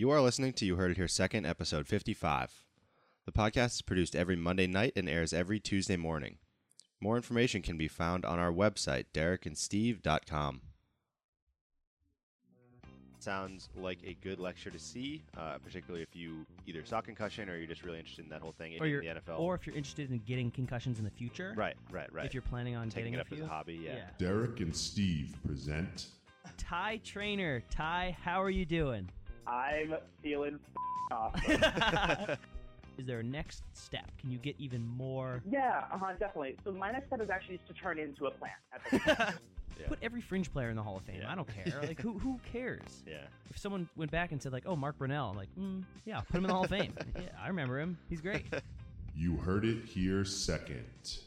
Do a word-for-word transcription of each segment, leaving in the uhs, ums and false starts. You are listening to You Heard It Here Second, episode fifty-five. The podcast is produced every Monday night and airs every Tuesday morning. More information can be found on our website, derek and steve dot com. Sounds like a good lecture to see, uh, particularly if you either saw concussion or you're just really interested in that whole thing in the N F L. Or if you're interested in getting concussions in the future. Right, right, right. If you're planning on taking it up as a hobby, yeah. yeah. Derek and Steve present Ty Trainer. Ty, how are you doing? I'm feeling awesome. Is there a next step? Can you get even more? Yeah, uh-huh, definitely. So my next step is actually just to turn into a plant at the time. Yeah. Put every fringe player in the Hall of Fame. Yeah. I don't care. Like, who who cares? Yeah. If someone went back and said, like, oh, Mark Brunell, I'm like, mm, yeah, put him in the Hall of Fame. Yeah, I remember him. He's great. You heard it here second.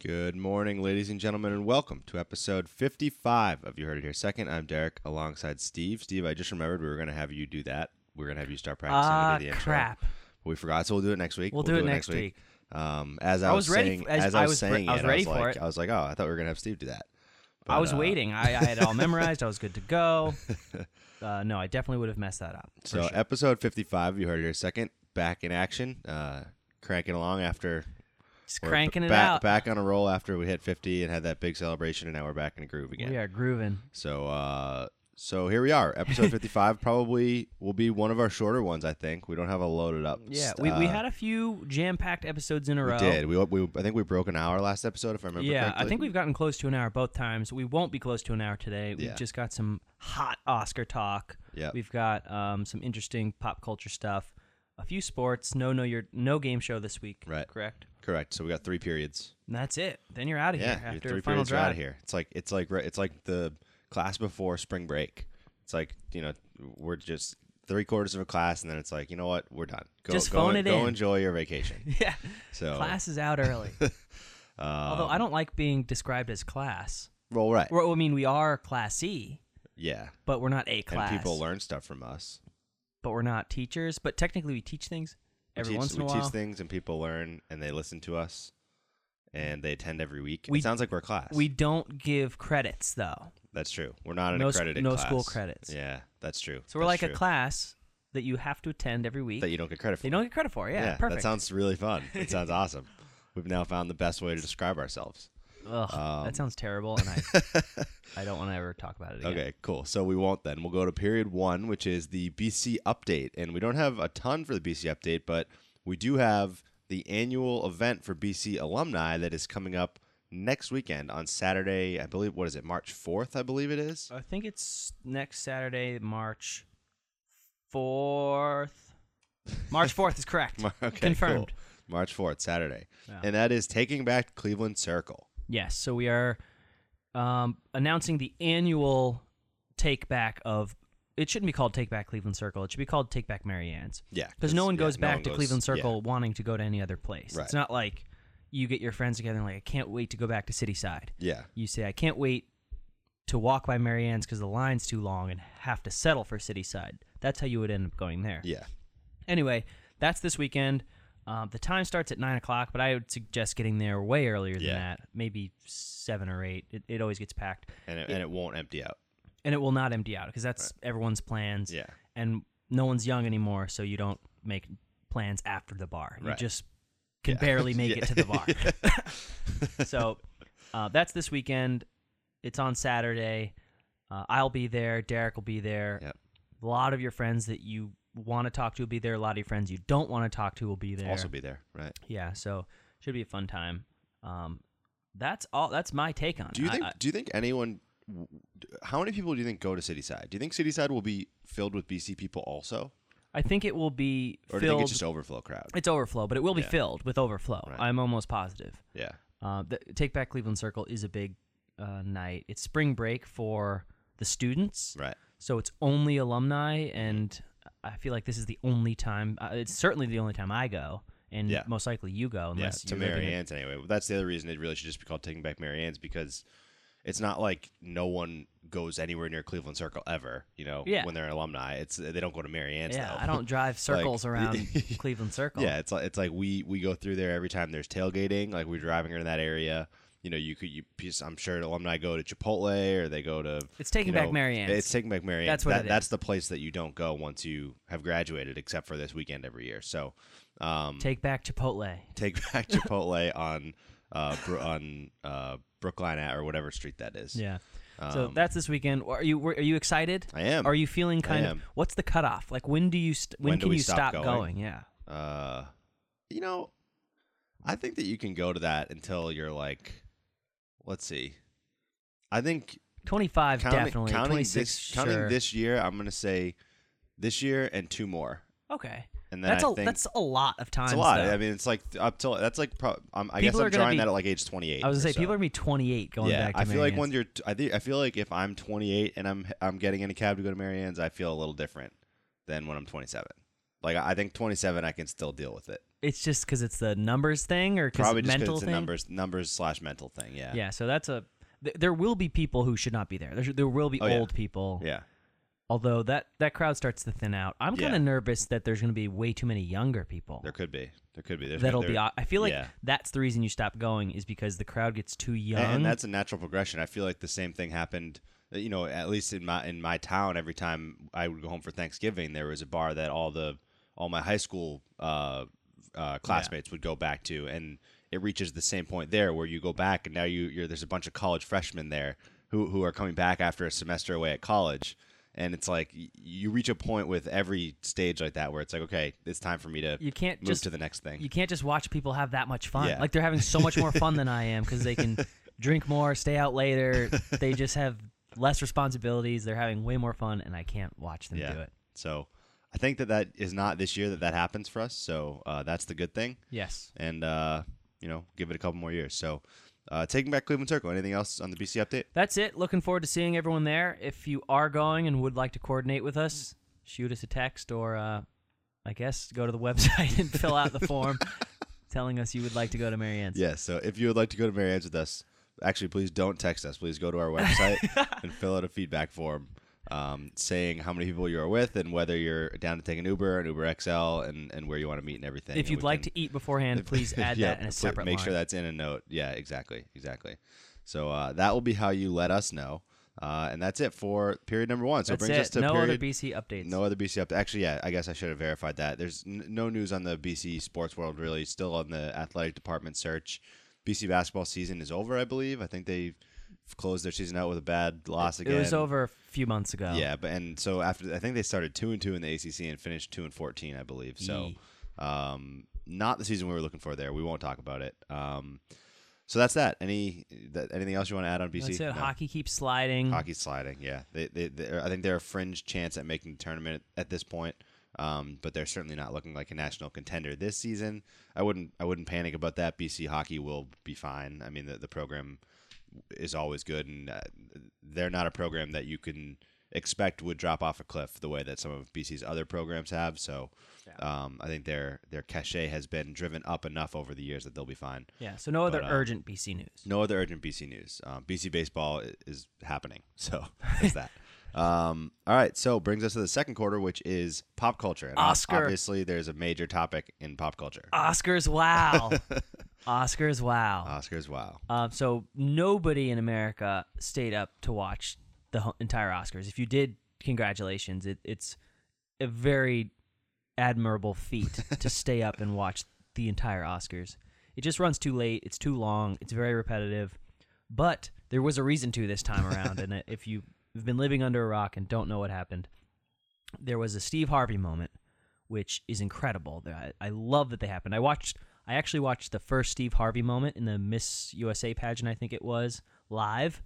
Good morning, ladies and gentlemen, and welcome to episode fifty-five of You Heard It Here Second. I'm Derek, alongside Steve. Steve, I just remembered we were going to have you do that. We we're going to have you start practicing uh, to do the intro. crap. But we forgot, so we'll do it next week. We'll, we'll do, do it next week. week. Um, as I, I was, was ready. Saying, for, as, as I was, was saying, re- I was ready I was for like, it. I was like, oh, I thought we were going to have Steve do that. But, I was uh, waiting. I, I had it all memorized. I was good to go. Uh, no, I definitely would have messed that up. So sure. Episode fifty-five, you heard it here second, back in action, uh, cranking along after. Just cranking b- it back, out. Back on a roll after we hit fifty and had that big celebration, and now we're back in a groove again. We are grooving. So uh, so here we are. Episode fifty-five probably will be one of our shorter ones, I think. We don't have a loaded up. Yeah, st- we, we had a few jam-packed episodes in a we row. We did. We, we, I think we broke an hour last episode, if I remember yeah, correctly. Yeah, I think we've gotten close to an hour both times. We won't be close to an hour today. We've yeah. just got some hot Oscar talk. Yeah. We've got um, some interesting pop culture stuff. A few sports. No, no, your no game show this week. Right. Correct. Correct. So we got three periods. And that's it. Then you're out of yeah, here. Yeah. Your three periods are out of here. It's like it's like it's like the class before spring break. It's like, you know, we're just three quarters of a class, and then it's like, you know what, we're done. Go, just phone go, it go in. Go enjoy your vacation. Yeah. So class is out early. um, Although I don't like being described as class. Well, right. Well, I mean, we are classy. Yeah. But we're not a class. And people learn stuff from us. But we're not teachers. But technically, we teach things every teach, once in a while. We teach things, and people learn, and they listen to us, and they attend every week. We, it sounds like we're a class. We don't give credits, though. That's true. We're not an no, accredited no class. No school credits. Yeah, that's true. So we're that's like true. a class that you have to attend every week. That you don't get credit for. You don't get credit for, yeah. yeah perfect. That sounds really fun. It sounds awesome. We've now found the best way to describe ourselves. Ugh, um, that sounds terrible, and I I don't want to ever talk about it again. Okay, cool. So we won't then. We'll go to period one, which is the B C update. And we don't have a ton for the B C update, but we do have the annual event for B C alumni that is coming up next weekend on Saturday, I believe, what is it, March fourth, I believe it is? I think it's next Saturday, March fourth. March fourth is correct. Mar- okay, confirmed. Cool. March fourth, Saturday. Yeah. And that is Taking Back Cleveland Circle. Yes, so we are um, announcing the annual take-back of... It shouldn't be called Take Back Cleveland Circle. It should be called Take Back Mary Ann's. Yeah. Because no one yeah, goes no back one to goes, Cleveland Circle yeah. wanting to go to any other place. Right. It's not like you get your friends together and like, I can't wait to go back to Cityside. Yeah. You say, I can't wait to walk by Mary Ann's because the line's too long and have to settle for Cityside. That's how you would end up going there. Yeah. Anyway, that's this weekend. Uh, the time starts at nine o'clock, but I would suggest getting there way earlier than yeah. that, maybe seven or eight. It, it always gets packed. And it, it, and it won't empty out. And it will not empty out because that's right. everyone's plans. Yeah. And no one's young anymore, so you don't make plans after the bar. Right. You just can yeah. barely make yeah. it to the bar. So uh, that's this weekend. It's on Saturday. Uh, I'll be there. Derek will be there. Yep. A lot of your friends that you... want to talk to will be there. A lot of your friends you don't want to talk to will be there. Also be there, right? Yeah, so should be a fun time. Um, that's all. That's my take on it. Do you I, think? I, do you think anyone? How many people do you think go to Cityside? Do you think Cityside will be filled with B C people also? I think it will be. Or filled, do you think it's just overflow crowd? It's overflow, but it will be yeah. filled with overflow. Right. I'm almost positive. Yeah. Uh, the, Take Back Cleveland Circle is a big uh, night. It's spring break for the students, right? So it's only alumni and. I feel like this is the only time. Uh, it's certainly the only time I go, and yeah. most likely you go. Unless yeah, to Mary Ann's anyway. Well, that's the other reason it really should just be called Taking Back Mary Ann's, because it's not like no one goes anywhere near Cleveland Circle ever. You know, yeah. when they're an alumni, it's they don't go to Mary Ann's. Yeah, though. I don't drive circles like, around Cleveland Circle. Yeah, it's like, it's like we we go through there every time there's tailgating. Like we're driving around that area. you know, you could, you, I'm sure alumni go to Chipotle or they go to. It's Taking you know, Back Mary Ann's. It's Taking Back Mary Ann's. That's what that, it is. That's the place that you don't go once you have graduated, except for this weekend every year. So, um, Take Back Chipotle. Take Back Chipotle on uh, on uh, Brookline or whatever street that is. Yeah. Um, so that's this weekend. Are you are you excited? I am. Are you feeling kind of? What's the cutoff? Like when do you st- when, when can you stop, stop going? going? Yeah. Uh, you know, I think that you can go to that until you're like. Let's see. I think twenty-five counting, definitely. Counting twenty-six, this, sure. Counting this year, I'm going to say this year and two more. Okay. And then that's I a think, that's a lot of time. It's a lot. Though. I mean, it's like up till that's like pro, um, I people guess I'm drawing be, that at like age twenty-eight. I was going to say so. People are going to be twenty-eight going yeah, back to I feel Mary like Ann's. When you're I think I feel like if I'm twenty-eight and I'm I'm getting in a cab to go to Mary Ann's, I feel a little different than when I'm twenty-seven. Like I think twenty-seven I can still deal with it. It's just because it's the numbers thing, or probably just because it's thing? a numbers numbers slash mental thing. Yeah. Yeah. So that's a. Th- there will be people who should not be there. There, should, there will be oh, old yeah. people. Yeah. Although that, that crowd starts to thin out. I'm kind of yeah. nervous that there's going to be way too many younger people. There could be. There could be. There's That'll there, be. I feel like yeah. that's the reason you stop going is because the crowd gets too young. And, and that's a natural progression. I feel like the same thing happened. You know, at least in my in my town, every time I would go home for Thanksgiving, there was a bar that all the all my high school. Uh, Uh, classmates yeah. would go back to, and it reaches the same point there where you go back and now you, you're there's a bunch of college freshmen there who, who are coming back after a semester away at college, and it's like you reach a point with every stage like that where it's like, okay, it's time for me to you can't move just, to the next thing. You can't just watch people have that much fun. Yeah. Like they're having so much more fun than I am because they can drink more, stay out later. They just have less responsibilities. They're having way more fun, and I can't watch them yeah. do it. So I think that that is not this year that that happens for us, so uh, that's the good thing. Yes. And, uh, you know, give it a couple more years. So uh, Taking Back Cleveland Circle. Anything else on the B C update? That's it. Looking forward to seeing everyone there. If you are going and would like to coordinate with us, shoot us a text or, uh, I guess, go to the website and fill out the form telling us you would like to go to Mary Ann's. Yes, yeah, so if you would like to go to Mary Ann's with us, actually, please don't text us. Please go to our website and fill out a feedback form. Um, saying how many people you are with and whether you're down to take an Uber, an Uber X L, and, and where you want to meet and everything. If you'd like can, to eat beforehand, please add yeah, that in a separate Make line. Sure that's in a note. Yeah, exactly, exactly. So uh, that will be how you let us know. Uh, and that's it for period number one. So that's it brings us to no period, other B C updates. No other B C updates. Actually, yeah, I guess I should have verified that. There's n- no news on the B C sports world, really. Still on the athletic department search. B C basketball season is over, I believe. I think they've closed their season out with a bad loss again. It was over a few months ago. Yeah, but and so after I think they started two and two in the A C C and finished two and fourteen, I believe. So, um, not the season we were looking for. There, we won't talk about it. Um, so that's that. Any that, anything else you want to add on B C? That's it. No. Hockey keeps sliding. Hockey's sliding. Yeah, they they they're, I think they're a fringe chance at making the tournament at this point. Um, but they're certainly not looking like a national contender this season. I wouldn't I wouldn't panic about that. B C hockey will be fine. I mean the the program is always good, and uh, they're not a program that you can expect would drop off a cliff the way that some of B C's other programs have. So yeah. um, I think their their cachet has been driven up enough over the years that they'll be fine. Yeah, so no other but, uh, urgent B C news. No other urgent B C news. Um, B C baseball is, is happening, so there's that. Um, all right, so brings us to the second quarter, which is pop culture. And Oscar. Obviously, there's a major topic in pop culture. Oscars, wow. Oscars, wow. Oscars, wow. Um, so nobody in America stayed up to watch the ho- entire Oscars. If you did, congratulations. It, it's a very admirable feat to stay up and watch the entire Oscars. It just runs too late. It's too long. It's very repetitive. But there was a reason to this time around, and if you... We've been living under a rock and don't know what happened. There was a Steve Harvey moment, which is incredible. I, I love that they happened. I watched. I actually watched the first Steve Harvey moment in the Miss U S A pageant, I think it was, live.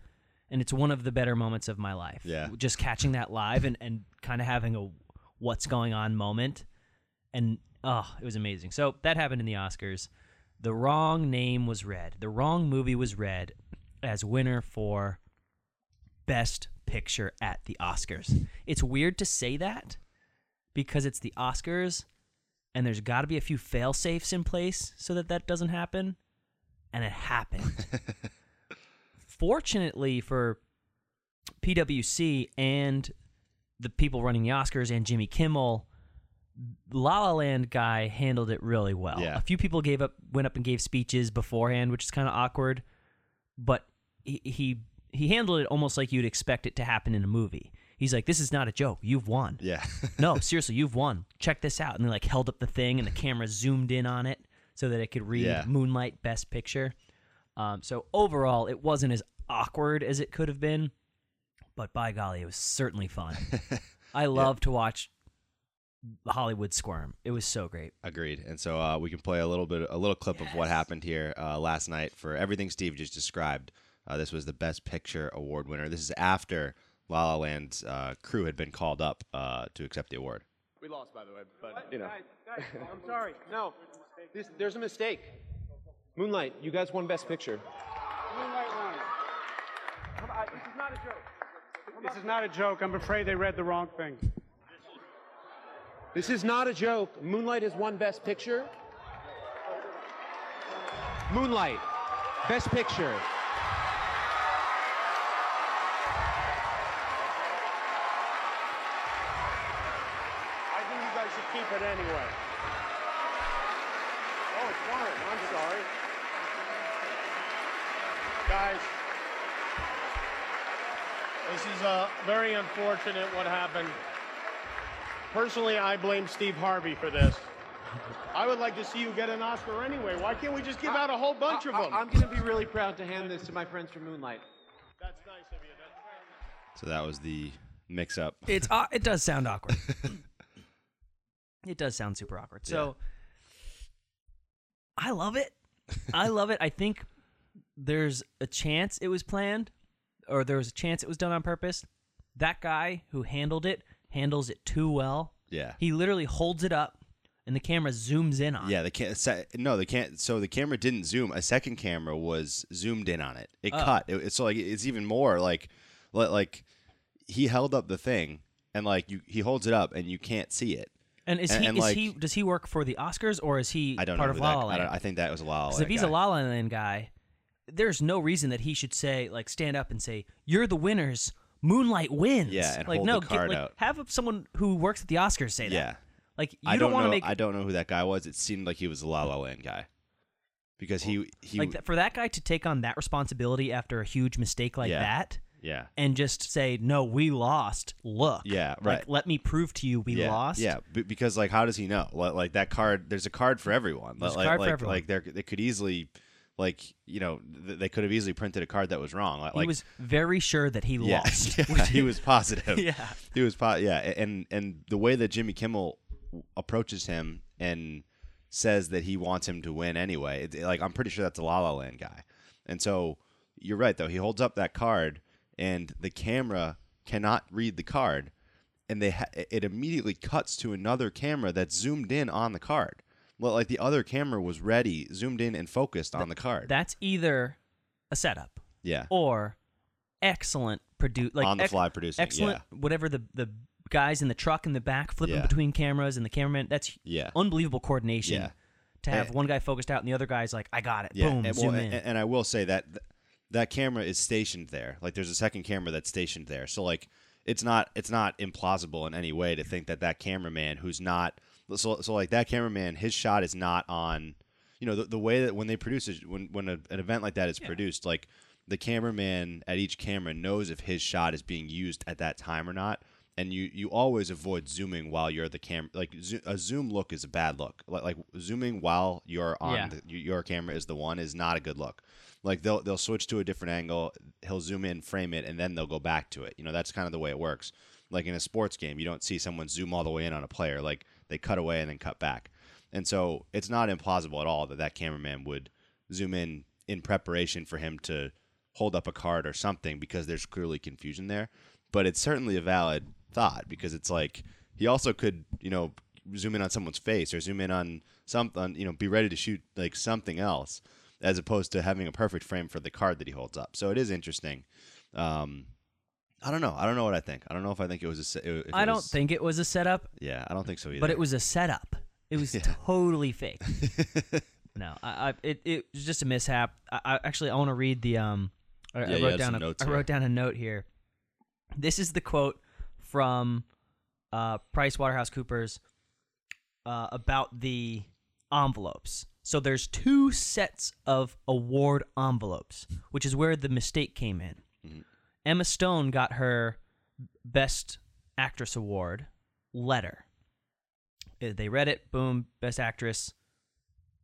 And it's one of the better moments of my life. Yeah. Just catching that live and, and kind of having a what's going on moment. And, oh, it was amazing. So that happened in the Oscars. The wrong name was read. The wrong movie was read as winner for Best Picture at the Oscars. It's weird to say that because it's the Oscars and there's got to be a few fail safes in place so that that doesn't happen, and it happened. Fortunately for P W C and the people running the Oscars and Jimmy Kimmel, La La Land guy handled it really well. Yeah. A few people gave up went up and gave speeches beforehand, which is kind of awkward. but he, he he handled it almost like you'd expect it to happen in a movie. He's like, this is not a joke. You've won. Yeah. No, seriously, you've won. Check this out. And they like held up the thing, and the camera zoomed in on it so that it could read yeah. Moonlight Best Picture. Um, so overall, it wasn't as awkward as it could have been, but by golly, it was certainly fun. I love yeah. to watch Hollywood squirm. It was so great. Agreed. And so uh, we can play a little bit, a little clip yes. of what happened here uh, last night for everything Steve just described. Uh, this was the Best Picture Award winner. This is after La La Land's uh, crew had been called up uh, to accept the award. We lost, by the way, but what? you know. Guys, guys, I'm sorry. No, this, there's a mistake. Moonlight, you guys won Best Picture. Moonlight won. Come on, this is not a joke. This is not a joke. I'm afraid they read the wrong thing. This is not a joke. Moonlight has won Best Picture. Moonlight, Best Picture. Keep it anyway. Oh, it's fine. I'm sorry. Guys, this is uh, very unfortunate what happened. Personally, I blame Steve Harvey for this. I would like to see you get an Oscar anyway. Why can't we just give I, out a whole bunch I, of I, them? I'm going to be really proud to hand this to my friends from Moonlight. That's nice of you. That's so that was the mix-up. It's uh, it does sound awkward. It does sound super awkward. So yeah. I love it. I love it. I think there's a chance it was planned, or there was a chance it was done on purpose. That guy who handled it handles it too well. Yeah. He literally holds it up and the camera zooms in on it. Yeah, they can't no, they can't so the camera didn't zoom. A second camera was zoomed in on it. It oh. cut. It, it's like it's even more like like he held up the thing and like you he holds it up and you can't see it. And is and, he? And is like, he? Does he work for the Oscars, or is he I don't part know of La La Land? I, I think that was a La La Land guy. If he's a La La Land guy, there's no reason that he should say, like, stand up and say, "You're the winners. Moonlight wins." Yeah, and like, hold no, the card get, like, out. Have someone who works at the Oscars say that. Yeah, like you I don't, don't want to make. I don't know who that guy was. It seemed like he was a La La Land guy, because he he like that, for that guy to take on that responsibility after a huge mistake like yeah. that. Yeah, and just say, no, we lost. Look, yeah, right. Like, let me prove to you we yeah, lost. Yeah, B- because like, how does he know? Like, like that card. There's a card for everyone. There's like, a card like, for everyone. Like, like they could easily, like you know, th- they could have easily printed a card that was wrong. Like, he was very sure that he yeah, lost. Yeah, he was positive. yeah, he was po- Yeah, and and the way that Jimmy Kimmel approaches him and says that he wants him to win anyway. It, like, I'm pretty sure that's a La La Land guy. And so you're right though. He holds up that card. And the camera cannot read the card, and they ha- it immediately cuts to another camera that's zoomed in on the card. Well, like the other camera was ready, zoomed in and focused on the card. That's either a setup, yeah, or excellent produce, like on the ex- fly producing, excellent yeah. whatever the the guys in the truck in the back flipping yeah. between cameras and the cameraman. That's yeah. unbelievable coordination yeah. to have and, one guy focused out and the other guy's like, I got it, yeah. boom, and, zoom well, in. And, and I will say that. Th- That camera is stationed there. Like, there's a second camera that's stationed there. So, like, it's not it's not implausible in any way to think that that cameraman who's not so so like that cameraman, his shot is not on. You know, the, the way that when they produce it, when when a, an event like that is yeah. produced, like the cameraman at each camera knows if his shot is being used at that time or not. And you, you always avoid zooming while you're the camera. Like zo- a zoom look is a bad look. Like, like zooming while you're on yeah. the, your camera is the one is not a good look. Like, they'll they'll switch to a different angle, he'll zoom in, frame it, and then they'll go back to it. You know, that's kind of the way it works. Like, in a sports game, you don't see someone zoom all the way in on a player. Like, they cut away and then cut back. And so it's not implausible at all that that cameraman would zoom in in preparation for him to hold up a card or something, because there's clearly confusion there. But it's certainly a valid thought, because it's like he also could, you know, zoom in on someone's face or zoom in on something, you know, be ready to shoot, like, something else, as opposed to having a perfect frame for the card that he holds up. So it is interesting. Um, I don't know. I don't know what I think. I don't know if I think it was a se- if it I don't was... think it was a setup. Yeah, I don't think so either. But it was a setup. It was yeah. totally fake. No, I, I it, it was just a mishap. I, I Actually, I want to read the... um. I, yeah, I wrote down a, I wrote down a note here. This is the quote from uh, PricewaterhouseCoopers uh, about the envelopes. So there's two sets of award envelopes, which is where the mistake came in. Mm-hmm. Emma Stone got her Best Actress Award letter. They read it, boom, Best Actress,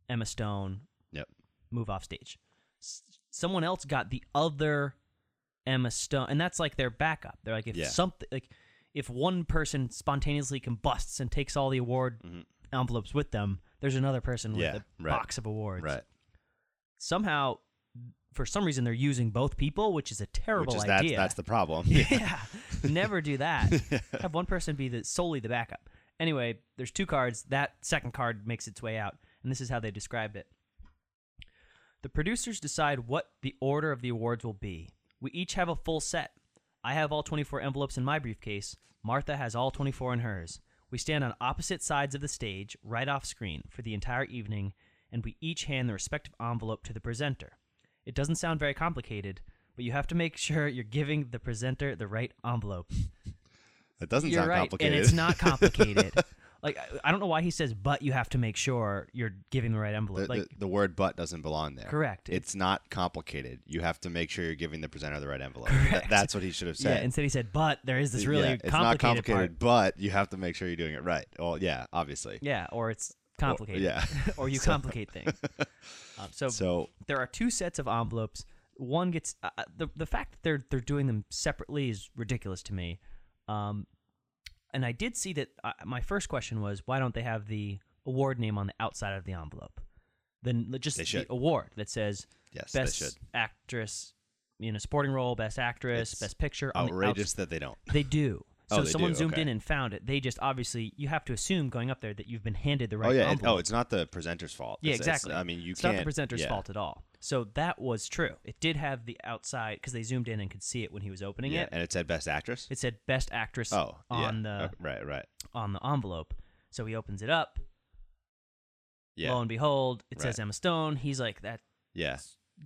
Emma Stone, yep. Move off stage. S- someone else got the other Emma Stone, and that's like their backup. They're like, if yeah. something, like if one person spontaneously combusts and takes all the award mm-hmm. envelopes with them, there's another person with yeah, the right. box of awards. Right. Somehow, for some reason, they're using both people, which is a terrible which is idea. That's, that's the problem. Yeah. yeah. Never do that. yeah. Have one person be the, solely the backup. Anyway, there's two cards. That second card makes its way out, and this is how they described it. The producers decide what the order of the awards will be. We each have a full set. I have all twenty-four envelopes in my briefcase. Martha has all twenty-four in hers. We stand on opposite sides of the stage, right off screen, for the entire evening, and we each hand the respective envelope to the presenter. It doesn't sound very complicated, but you have to make sure you're giving the presenter the right envelope. That doesn't you're sound right, complicated. And it's not complicated. Like, I don't know why he says, but you have to make sure you're giving the right envelope. The, like, the, the word but doesn't belong there. Correct. It's not complicated. You have to make sure you're giving the presenter the right envelope. Th- that's what he should have said. Yeah, instead he said, but there is this really yeah, it's complicated It's not complicated, part. But you have to make sure you're doing it right. Well, yeah, obviously. Yeah, or it's complicated. Or, yeah. or you so. complicate things. Um, so, so there are two sets of envelopes. One gets... Uh, the, the fact that they're, they're doing them separately is ridiculous to me. Um, and I did see that uh, my first question was, why don't they have the award name on the outside of the envelope? Then just the award that says yes, Best Actress in a Supporting Role, Best Actress, it's Best Picture. Outrageous on the outs- that they don't. They do. So oh, someone do? zoomed okay. in and found it. They just obviously, you have to assume going up there that you've been handed the right oh, yeah. envelope. Oh, it's not the presenter's fault. Yeah, it's, exactly. It's, I mean, you it's can't, not the presenter's yeah. fault at all. So that was true. It did have the outside, because they zoomed in and could see it when he was opening yeah, it. And it said Best Actress? It said Best Actress oh, on, yeah. the, oh, right, right. on the envelope. So he opens it up. Yeah. Lo and behold, it right. says Emma Stone. He's like, that. Yeah.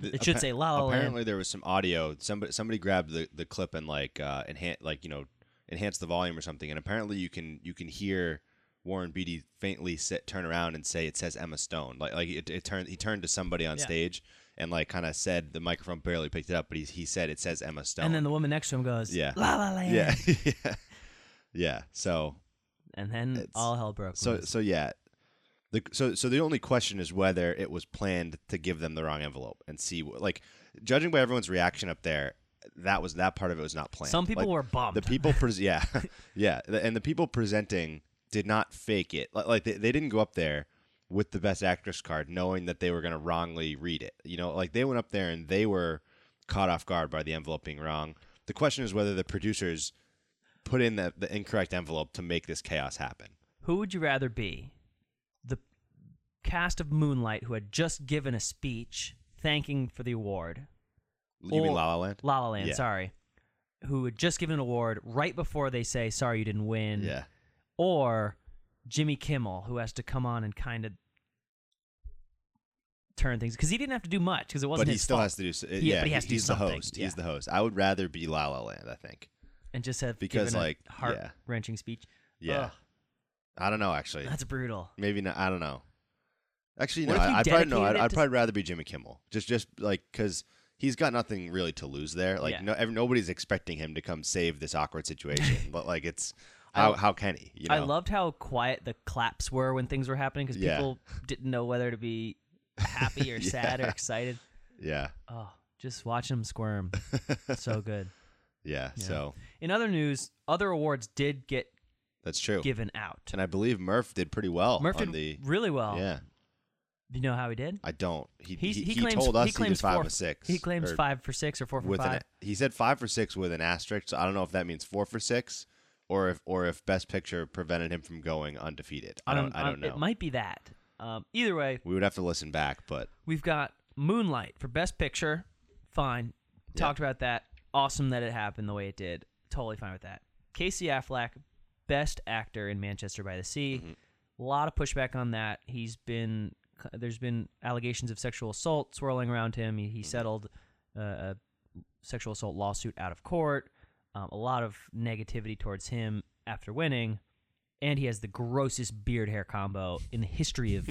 It Appa- should say La La Land. Apparently there was some audio. Somebody somebody grabbed the, the clip and like uh, enhan- like, you know, enhanced the volume or something. And apparently you can you can hear Warren Beatty faintly sit, turn around and say, it says Emma Stone. Like like it, it turned he turned to somebody on yeah. stage. And like kind of said, the microphone barely picked it up, but he he said it says Emma Stone. And then the woman next to him goes, yeah. La La Land. Yeah. yeah. yeah. So. And then all hell broke loose. So so yeah, the so so the only question is whether it was planned to give them the wrong envelope and see what, like judging by everyone's reaction up there, that was that part of it was not planned. Some people like, were bummed. The people pres- yeah yeah and the people presenting did not fake it, like they they didn't go up there with the Best Actress card, knowing that they were going to wrongly read it. You know, like they went up there and they were caught off guard by the envelope being wrong. The question is whether the producers put in the, the incorrect envelope to make this chaos happen. Who would you rather be? The cast of Moonlight, who had just given a speech thanking for the award. You or, mean La La Land? La La Land, yeah. sorry. Who had just given an award right before they say, sorry, you didn't win. Yeah. Or Jimmy Kimmel, who has to come on and kind of turn things, because he didn't have to do much because it wasn't. But he still fault. has to do. So, he, yeah, but he has he, to do he's something. the host. Yeah. He's the host. I would rather be La La Land, I think, and just have because like heart yeah. wrenching speech. Yeah, Ugh. I don't know. Actually, that's brutal. Maybe not. I don't know. Actually, no. I, I'd probably no. I'd, I'd probably rather be Jimmy Kimmel. Just, just like because he's got nothing really to lose there. Like yeah. no, every, nobody's expecting him to come save this awkward situation. But like it's. How how can he? You know? I loved how quiet the claps were when things were happening because yeah. people didn't know whether to be happy or yeah. sad or excited. Yeah. Oh, just watching him squirm. So good. Yeah, yeah. So in other news, other awards did get that's true given out, and I believe Murph did pretty well. Murph on did the, really well. Yeah. You know how he did? I don't. He he, he, he claims, told us he, claims he did five four, or six. He claims or, five for six or four for with five. An, he said five for six with an asterisk. So I don't know if that means four for six. Or if or if Best Picture prevented him from going undefeated. I don't, um, I don't know. It might be that. Um, either way. We would have to listen back, but. We've got Moonlight for Best Picture. Fine. Talked yeah. about that. Awesome that it happened the way it did. Totally fine with that. Casey Affleck, Best Actor in Manchester by the Sea. Mm-hmm. A lot of pushback on that. He's been, there's been allegations of sexual assault swirling around him. He, he mm-hmm. settled uh, a sexual assault lawsuit out of court. Um, a lot of negativity towards him after winning, and he has the grossest beard hair combo in the history of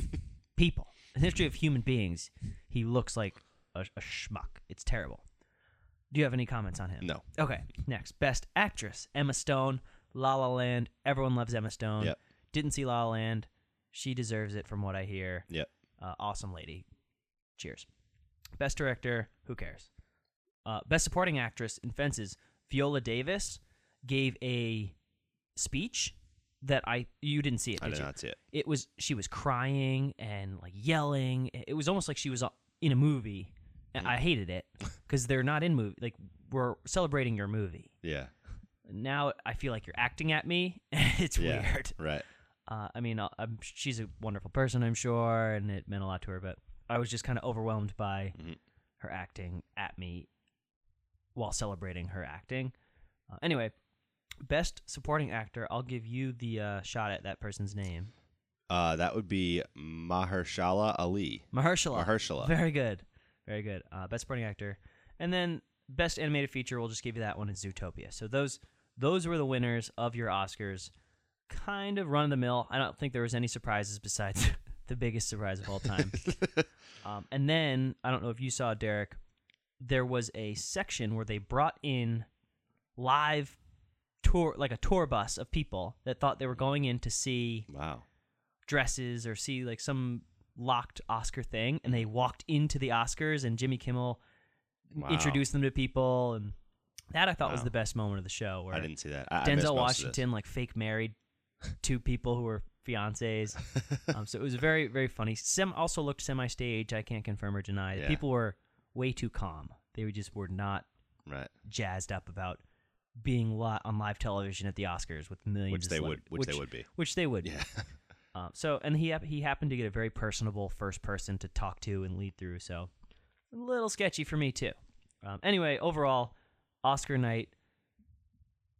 people. in the history of human beings, he looks like a, a schmuck. It's terrible. Do you have any comments on him? No. Okay, next. Best Actress, Emma Stone, La La Land. Everyone loves Emma Stone. Yep. Didn't see La La Land. She deserves it from what I hear. Yep. Uh, awesome lady. Cheers. Best Director, who cares? Uh, Best Supporting Actress in Fences, Viola Davis gave a speech that I, you didn't see it, did I did you? not see it. It was, she was crying and like yelling. It was almost like she was in a movie. Mm. I hated it because they're not in movie. Like, we're celebrating your movie. Yeah. Now I feel like you're acting at me. It's yeah, weird. Right. Uh, I mean, I'm, she's a wonderful person, I'm sure, and it meant a lot to her, but I was just kind of overwhelmed by mm-hmm. her acting at me while celebrating her acting. Uh, anyway, Best Supporting Actor, I'll give you the uh, shot at that person's name. Uh, that would be Mahershala Ali. Mahershala. Mahershala. Very good. Very good. Uh, Best Supporting Actor. And then Best Animated Feature, we'll just give you that one, is Zootopia. So those those were the winners of your Oscars. Kind of run-of-the-mill. I don't think there was any surprises besides the biggest surprise of all time. um, and then, I don't know if you saw, Derek, there was a section where they brought in live tour, like a tour bus of people that thought they were going in to see wow. dresses or see like some locked Oscar thing, and they walked into the Oscars, and Jimmy Kimmel wow. introduced them to people, and that I thought wow. was the best moment of the show. Where I didn't see that. I, Denzel I Washington like fake married two people who were fiancés. um, so it was very, very funny. Sim also looked semi-staged. I can't confirm or deny. Yeah. People were way too calm. They just were not right. jazzed up about being li- on live television at the Oscars with millions. Which of they celeb- would, which, which they would be. Which they would. Yeah. Be. Um, so, and he he happened to get a very personable first person to talk to and lead through, so a little sketchy for me, too. Um, anyway, overall, Oscar night,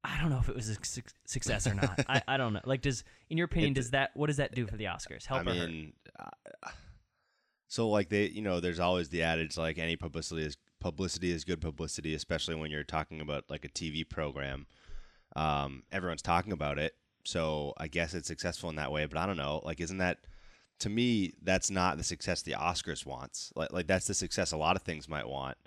I don't know if it was a su- success or not. I, I don't know. Like, does, in your opinion, it, does that, what does that do for the Oscars? Help I or mean, hurt? Uh, so, like, they, you know, there's always the adage, like, any publicity is publicity is good publicity, especially when you're talking about, like, a T V program. Um, everyone's talking about it. So I guess it's successful in that way, but I don't know. Like, isn't that, to me, that's not the success the Oscars wants. Like, like that's the success a lot of things might want,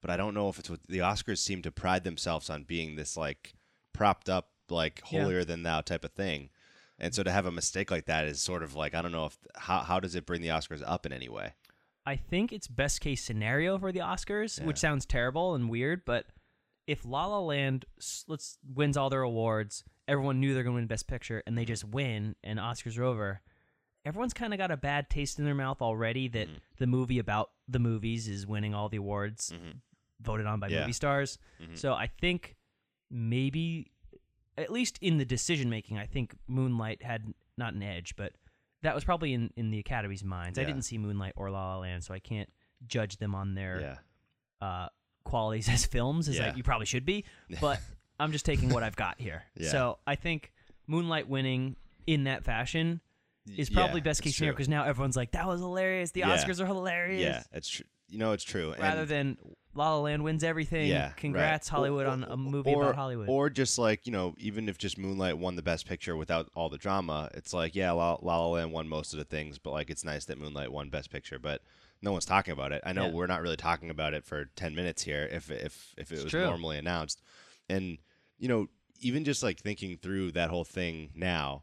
but I don't know if it's what the Oscars seem to pride themselves on, being this like propped up, like holier yeah. than thou type of thing. And so to have a mistake like that is sort of like, I don't know if how how does it bring the Oscars up in any way? I think it's best case scenario for the Oscars, yeah. which sounds terrible and weird, but if La La Land let's wins all their awards. Everyone knew they're going to win Best Picture, and they just win, and Oscars are over. Everyone's kind of got a bad taste in their mouth already that mm-hmm. the movie about the movies is winning all the awards mm-hmm. voted on by yeah. movie stars. Mm-hmm. So I think maybe, at least in the decision-making, I think Moonlight had not an edge, but that was probably in, in the Academy's minds. Yeah. I didn't see Moonlight or La La Land, so I can't judge them on their yeah. uh, qualities as films, as yeah. I, you probably should be, but... I'm just taking what I've got here. yeah. So I think Moonlight winning in that fashion is probably yeah, best case scenario because now everyone's like, that was hilarious. The yeah. Oscars are hilarious. Yeah, it's true. You know, it's true. Rather and than La La Land wins everything. Yeah, congrats, right. Hollywood, or, on a movie or, about Hollywood. Or just like, you know, even if just Moonlight won the best picture without all the drama, it's like, yeah, La La Land won most of the things, but like it's nice that Moonlight won best picture, but no one's talking about it. I know yeah. we're not really talking about it for ten minutes here if, if, if it it's was true. normally announced. And, you know, even just like thinking through that whole thing now,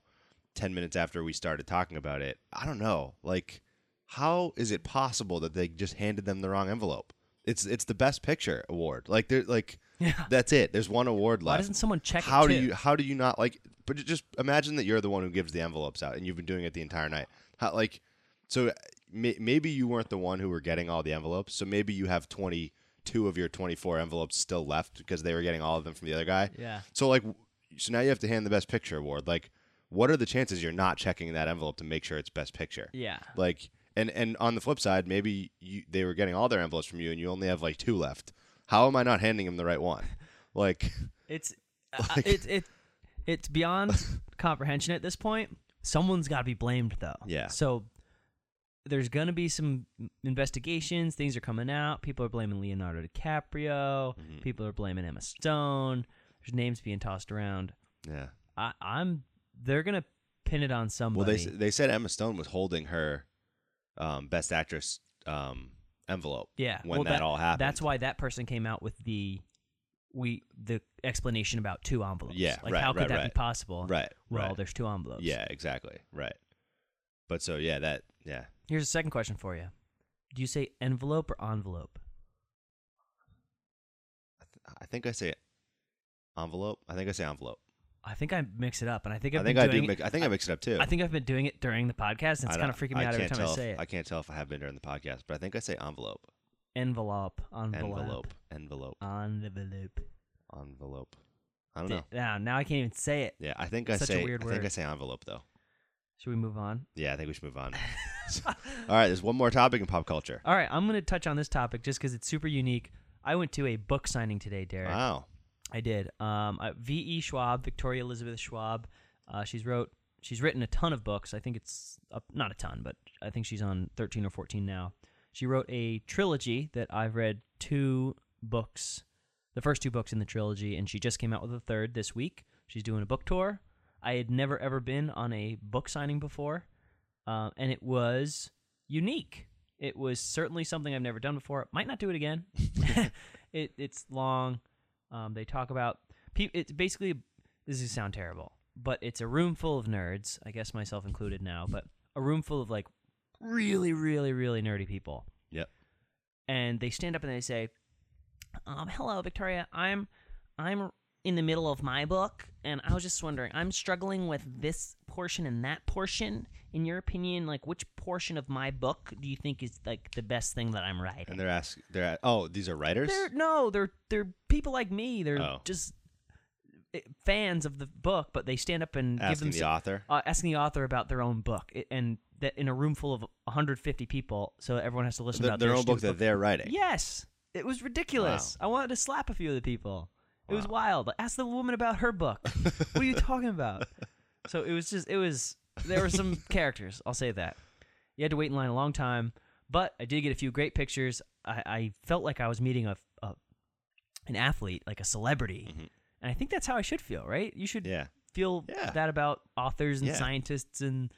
ten minutes after we started talking about it, I don't know. Like, how is it possible that they just handed them the wrong envelope? It's it's the Best Picture award. Like, they're like, yeah. that's it. There's one award left. Why doesn't someone check how it do too? you How do you not, like, but just imagine that you're the one who gives the envelopes out and you've been doing it the entire night. How, like, so may, maybe you weren't the one who were getting all the envelopes. So maybe you have twenty two of your twenty-four envelopes still left because they were getting all of them from the other guy. Yeah. So like, so now you have to hand the Best Picture award. Like, what are the chances you're not checking that envelope to make sure it's Best Picture? Yeah. Like, and, and on the flip side, maybe you, they were getting all their envelopes from you and you only have like two left. How am I not handing them the right one? Like, it's, like, uh, it's, it, it's beyond comprehension at this point. Someone's got to be blamed though. Yeah. So there's going to be some investigations. Things are coming out. People are blaming Leonardo DiCaprio. Mm-hmm. People are blaming Emma Stone. There's names being tossed around. Yeah. I, I'm. They're going to pin it on somebody. Well, they, they said Emma Stone was holding her um, Best Actress um, envelope. Yeah, when well, that, that all happened. That's why that person came out with the we the explanation about two envelopes. Yeah, like right, how could right, that right. be possible? Right. Well, right. there's two envelopes. Yeah, exactly. Right. But so yeah, that yeah. Here's a second question for you. Do you say envelope or envelope? I, th- I think I say envelope. I think I say envelope. I think I mix it up, and I think I've I think been I doing do. Mix, I think I mix it up too. I think I've been doing it during the podcast, and it's kind of freaking me out every time I say if, it. I can't tell if I have been during the podcast, but I think I say envelope, envelope, envelope, envelope, envelope, envelope. envelope. I don't know. Now, now I can't even say it. Yeah, I think it's I such say. A weird I word. think I say envelope though. Should we move on? Yeah, I think we should move on. All right, there's one more topic in pop culture. All right, I'm going to touch on this topic just because it's super unique. I went to a book signing today, Derek. Wow. I did. Um, uh, V E. Schwab, Victoria Elizabeth Schwab, uh, she's wrote, she's written a ton of books. I think it's, up, not a ton, but I think she's on thirteen or fourteen now. She wrote a trilogy that I've read two books, the first two books in the trilogy, and she just came out with a third this week. She's doing a book tour. I had never, ever been on a book signing before, uh, and it was unique. It was certainly something I've never done before. Might not do it again. it, it's long. Um, they talk about pe- – it's basically – this is going to sound terrible, but it's a room full of nerds, I guess myself included now, but a room full of, like, really, really, really nerdy people. Yep. And they stand up and they say, um, hello, Victoria, I'm I'm – in the middle of my book, and I was just wondering, I'm struggling with this portion and that portion. In your opinion, like, which portion of my book do you think is, like, the best thing that I'm writing? And they're asking, they're, oh, these are writers? They're, no, they're they're people like me. They're oh. just fans of the book, but they stand up and asking give them... Asking the some, author? Uh, asking the author about their own book, it, and that in a room full of one hundred fifty people, so everyone has to listen the, about their, their own book that book. they're writing. Yes. It was ridiculous. Wow. I wanted to slap a few of the people. It wow. was wild. Ask the woman about her book. What are you talking about? So it was just, it was, there were some characters, I'll say that. You had to wait in line a long time, but I did get a few great pictures. I, I felt like I was meeting a, a an athlete, like a celebrity. Mm-hmm. And I think that's how I should feel, right? You should yeah. feel yeah. that about authors and yeah. scientists and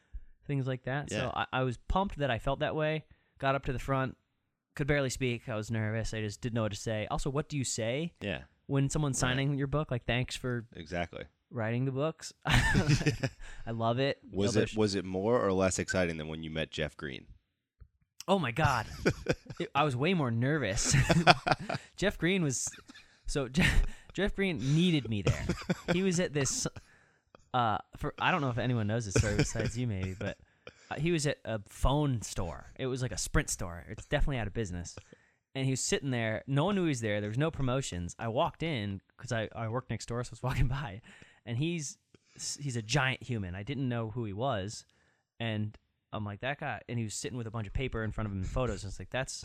things like that. Yeah. So I, I was pumped that I felt that way. Got up to the front, could barely speak. I was nervous. I just didn't know what to say. Also, what do you say? Yeah. When someone's signing right. your book, like, thanks for exactly writing the books. I love it. Was Publish. it was it more or less exciting than when you met Jeff Green? Oh, my God. it, I was way more nervous. Jeff Green was – so Jeff, Jeff Green needed me there. He was at this uh, – for I don't know if anyone knows this story besides you maybe, but uh, he was at a phone store. It was like a Sprint store. It's definitely out of business. And he was sitting there. No one knew he was there. There was no promotions. I walked in because I, I worked next door, so I was walking by. And he's he's a giant human. I didn't know who he was. And I'm like, that guy. And he was sitting with a bunch of paper in front of him and photos. And it's like, that's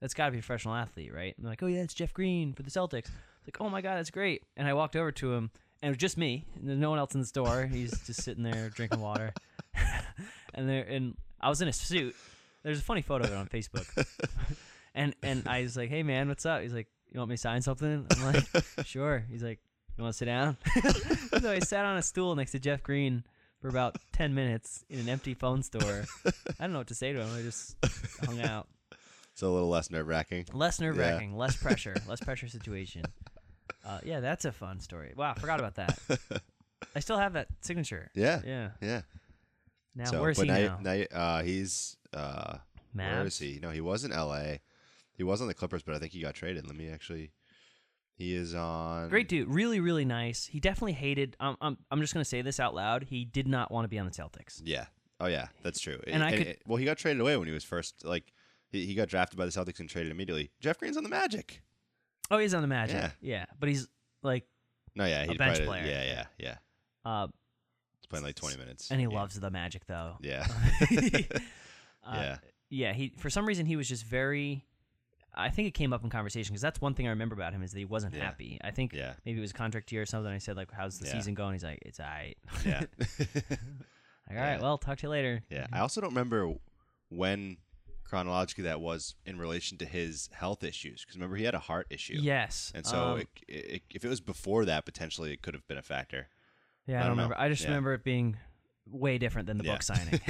that's got to be a professional athlete, right? And I'm like, oh, yeah, it's Jeff Green for the Celtics. It's like, oh, my God, that's great. And I walked over to him, and it was just me. There's no one else in the store. He's just sitting there drinking water. and, there, and I was in a suit. There's a funny photo of it on Facebook. And and I was like, hey, man, what's up? He's like, you want me to sign something? I'm like, sure. He's like, you want to sit down? So I sat on a stool next to Jeff Green for about ten minutes in an empty phone store. I don't know what to say to him. I just hung out. So a little less nerve-wracking. Less nerve-wracking. Yeah. Less pressure. Less pressure situation. Uh, yeah, that's a fun story. Wow, I forgot about that. I still have that signature. Yeah. Yeah. Yeah. Now, so, where's he now? now? now uh, he's uh, – where is he? No, he was in L A He was on the Clippers, but I think he got traded. Let me actually. He is on. Great dude, really, really nice. He definitely hated. Um, I'm, I'm just gonna say this out loud. He did not want to be on the Celtics. Yeah. Oh yeah, that's true. And, and I could. It, well, he got traded away when he was first. Like, he, he got drafted by the Celtics and traded immediately. Jeff Green's on the Magic. Oh, he's on the Magic. Yeah. Yeah, but he's like. No, yeah, he's a bench player. Yeah, yeah, yeah. Uh, he's playing like twenty minutes, and he yeah. loves the Magic though. Yeah. uh, yeah. Yeah. He for some reason he was just very. I think it came up in conversation because that's one thing I remember about him is that he wasn't yeah. happy. I think yeah. maybe it was contract year or something. I said, like, how's the yeah. season going? He's like, it's all right. Yeah. like, all yeah. right, well, talk to you later. Yeah. I also don't remember when chronologically that was in relation to his health issues because remember, he had a heart issue. Yes. And so um, it, it, if it was before that, potentially it could have been a factor. Yeah, I don't, I don't remember. Know. I just yeah. remember it being way different than the yeah. book signing.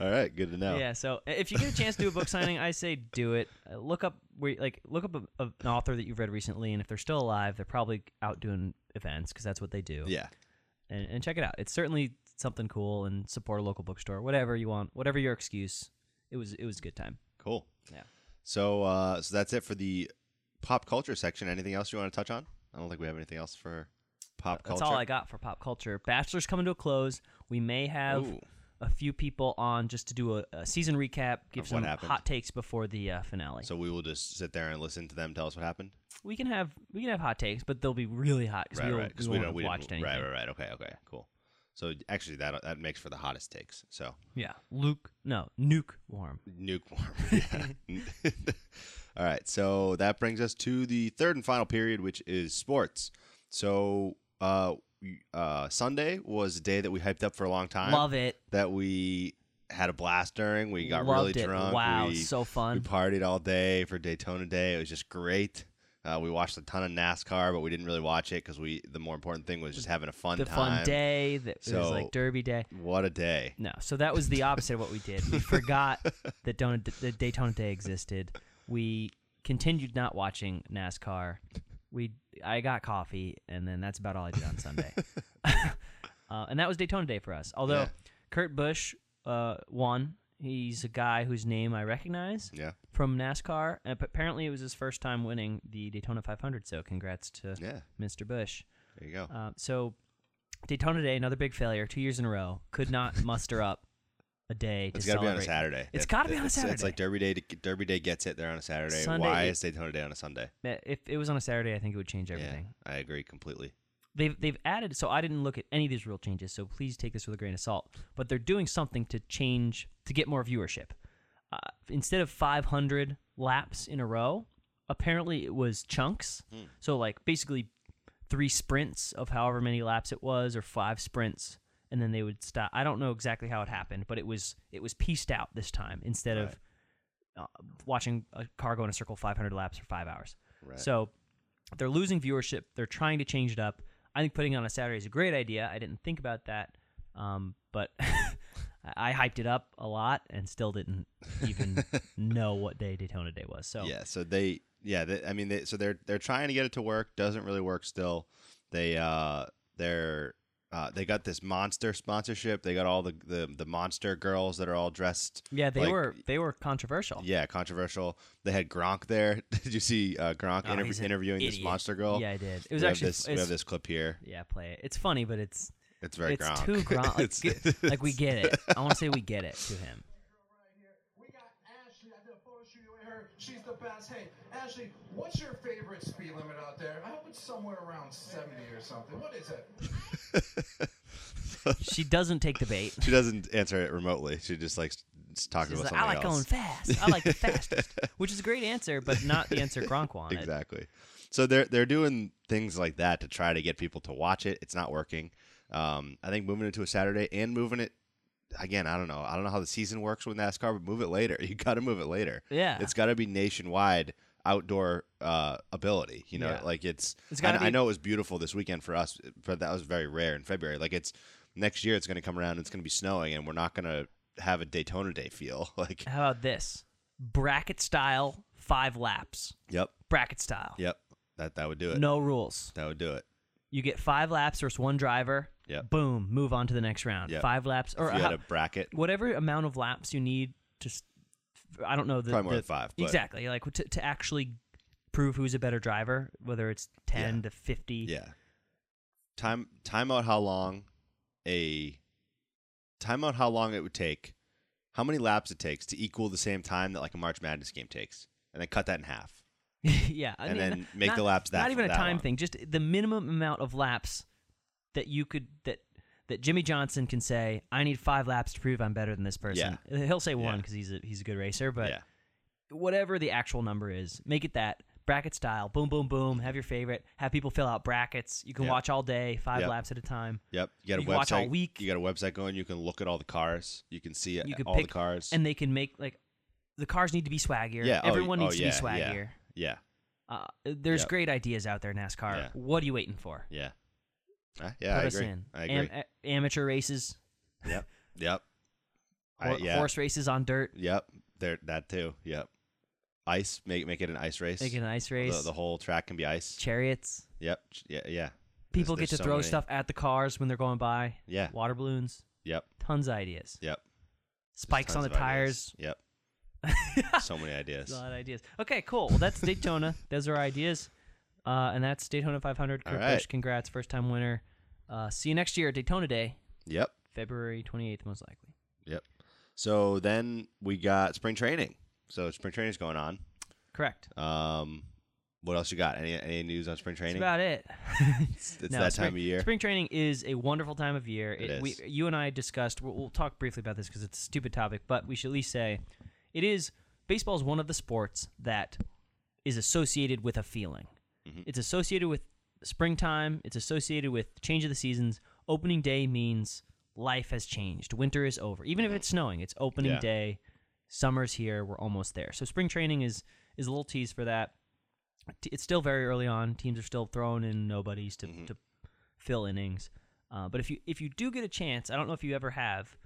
All right, good to know. Yeah, so if you get a chance to do a book signing, I say do it. Uh, look up where, like, look up a, a, an author that you've read recently, and if they're still alive, they're probably out doing events because that's what they do. Yeah, and, and check it out. It's certainly something cool, and support a local bookstore, whatever you want, whatever your excuse. It was it was a good time. Cool. Yeah. So uh, so that's it for the pop culture section. Anything else you want to touch on? I don't think we have anything else for pop culture. That's all I got for pop culture. Bachelor's coming to a close. We may have Ooh. a few people on just to do a, a season recap, give some happened. hot takes before the uh, finale. So we will just sit there and listen to them tell us what happened? We can have we can have hot takes, but they'll be really hot because right, we, right, we, we won't we have watched anything. Right, right, right. Okay, okay, cool. So actually, that that makes for the hottest takes. So yeah, Luke, no, nuke warm, nuke warm. Yeah. All right, so that brings us to the third and final period, which is sports. So uh, uh, Sunday was a day that we hyped up for a long time. Love it. That we had a blast during. We got Loved really it. drunk. Wow, we, so fun. We partied all day for Daytona Day. It was just great. Uh, we watched a ton of NASCAR, but we didn't really watch it because we. The more important thing was just having a fun the time. The fun day. That so, it was like Derby Day. What a day. No, so that was the opposite of what we did. We forgot that, Don- that Daytona Day existed. We continued not watching NASCAR. We I got coffee, and then that's about all I did on Sunday. uh, and that was Daytona Day for us. Although yeah. Kurt Busch uh, won. He's a guy whose name I recognize yeah. from NASCAR. Uh, but apparently, it was his first time winning the Daytona five hundred, so congrats to yeah. Mister Busch. There you go. Uh, so Daytona Day, another big failure, two years in a row. Could not muster up a day to it's celebrate. It's got to be on a Saturday. It's got to be on a Saturday. It's like Derby Day to, Derby Day gets it there on a Saturday. Sunday, Why it, is Daytona Day on a Sunday? If it was on a Saturday, I think it would change everything. Yeah, I agree completely. They've they've added, so I didn't look at any of these rule changes, so please take this with a grain of salt. But they're doing something to change, to get more viewership. Uh, instead of five hundred laps in a row, apparently it was chunks. Hmm. So like basically three sprints of however many laps it was, or five sprints, and then they would stop. I don't know exactly how it happened, but it was it was pieced out this time instead right. of uh, watching a car go in a circle five hundred laps for five hours. Right. So they're losing viewership. They're trying to change it up. I think putting it on a Saturday is a great idea. I didn't think about that, um, but I hyped it up a lot and still didn't even know what day Daytona Day was. So yeah, so they yeah, they, I mean, they, so they're they're trying to get it to work. Doesn't really work still. They uh they're uh, they got this Monster sponsorship. They got all the, the, the Monster girls that are all dressed. Yeah, they like, were they were controversial. Yeah, controversial. They had Gronk there. Did you see uh, Gronk oh, interv- interviewing idiot. this Monster girl? Yeah, I did. It was we actually have this, we have this clip here. Yeah, play it. It's funny, but it's it's very it's Gronk. Too Gronk. Like, it's, get, like we get it. I want to say we get it to him. We got Ashley. I did a photo studio with her. She's the best. Hey, Ashley, what's your favorite speed limit out there? I hope it's somewhere around seventy or something. What is it? She doesn't take the bait. She doesn't answer it remotely. She just likes talking about like, something else. I like else. going fast. I like the fastest, which is a great answer, but not the answer Gronk wanted. Exactly. So they're they're doing things like that to try to get people to watch it. It's not working. Um, I think moving it to a Saturday and moving it again. I don't know. I don't know how the season works with NASCAR, but move it later. You got to move it later. Yeah, it's got to be nationwide. Outdoor uh ability, you know, yeah. like it's, it's I, be... I know it was beautiful this weekend for us, but that was very rare in February. Like it's next year, it's going to come around and it's going to be snowing and we're not going to have a Daytona Day feel. Like how about this bracket style, five laps? Yep. Bracket style. Yep. That, that would do it. No rules. That would do it. You get five laps versus one driver. Yep. Boom. Move on to the next round. Yep. Five laps or if you had a bracket, whatever amount of laps you need to I don't know the probably more the, than five but. Exactly like to, to actually prove who's a better driver, whether it's ten yeah. to fifty. Yeah, time time out how long a time out how long it would take, how many laps it takes to equal the same time that like a March Madness game takes, and then cut that in half. yeah, I and mean, then make not, the laps that not even that a time long. Thing, just the minimum amount of laps that you could that. That Jimmy Johnson can say, I need five laps to prove I'm better than this person. Yeah. He'll say one because yeah. he's a, he's a good racer, but yeah. whatever the actual number is, make it that bracket style. Boom, boom, boom. Have your favorite. Have people fill out brackets. You can yep. watch all day, five yep. laps at a time. Yep. You got a you website. Watch all week. You got a website going. You can look at all the cars. You can see you all pick, the cars. And they can make, like, the cars need to be swaggier. Yeah. Everyone oh, needs oh, to yeah, be swaggier. Yeah. yeah. Uh, there's yep. great ideas out there, NASCAR. Yeah. What are you waiting for? Yeah. Uh, yeah, I agree. I agree. Am- amateur races, Yep. Yep. Or, I, yeah. Horse races on dirt. Yep. There, that too. Yep. Ice. Make make it an ice race. Make it an ice race. The, the whole track can be ice. Chariots. Yep. Yeah. Yeah. People there's, get there's to so throw many. Stuff at the cars when they're going by. Yeah. Water balloons. Yep. Tons of ideas. Yep. Spikes on the tires. Ideas. Yep. So many ideas. A lot of ideas. Okay, cool. Well, that's Daytona. Those are our ideas. Uh, and that's Daytona five hundred. Kurt right. Busch, congrats. First time winner. Uh, see you next year at Daytona Day. Yep. February twenty-eighth, most likely. Yep. So then we got spring training. So spring training is going on. Correct. Um, what else you got? Any any news on spring training? That's about it. it's it's no, that spring, time of year. Spring training is a wonderful time of year. It, it is. We, you and I discussed, we'll, we'll talk briefly about this because it's a stupid topic, but we should at least say it is, baseball is one of the sports that is associated with a feeling. Mm-hmm. It's associated with springtime. It's associated with the change of the seasons. Opening day means life has changed. Winter is over. Even if it's snowing, it's opening yeah. day. Summer's here. We're almost there. So spring training is is a little tease for that. It's still very early on. Teams are still throwing in nobodies to, mm-hmm. to fill innings. Uh, but if you if you do get a chance, I don't know if you ever have.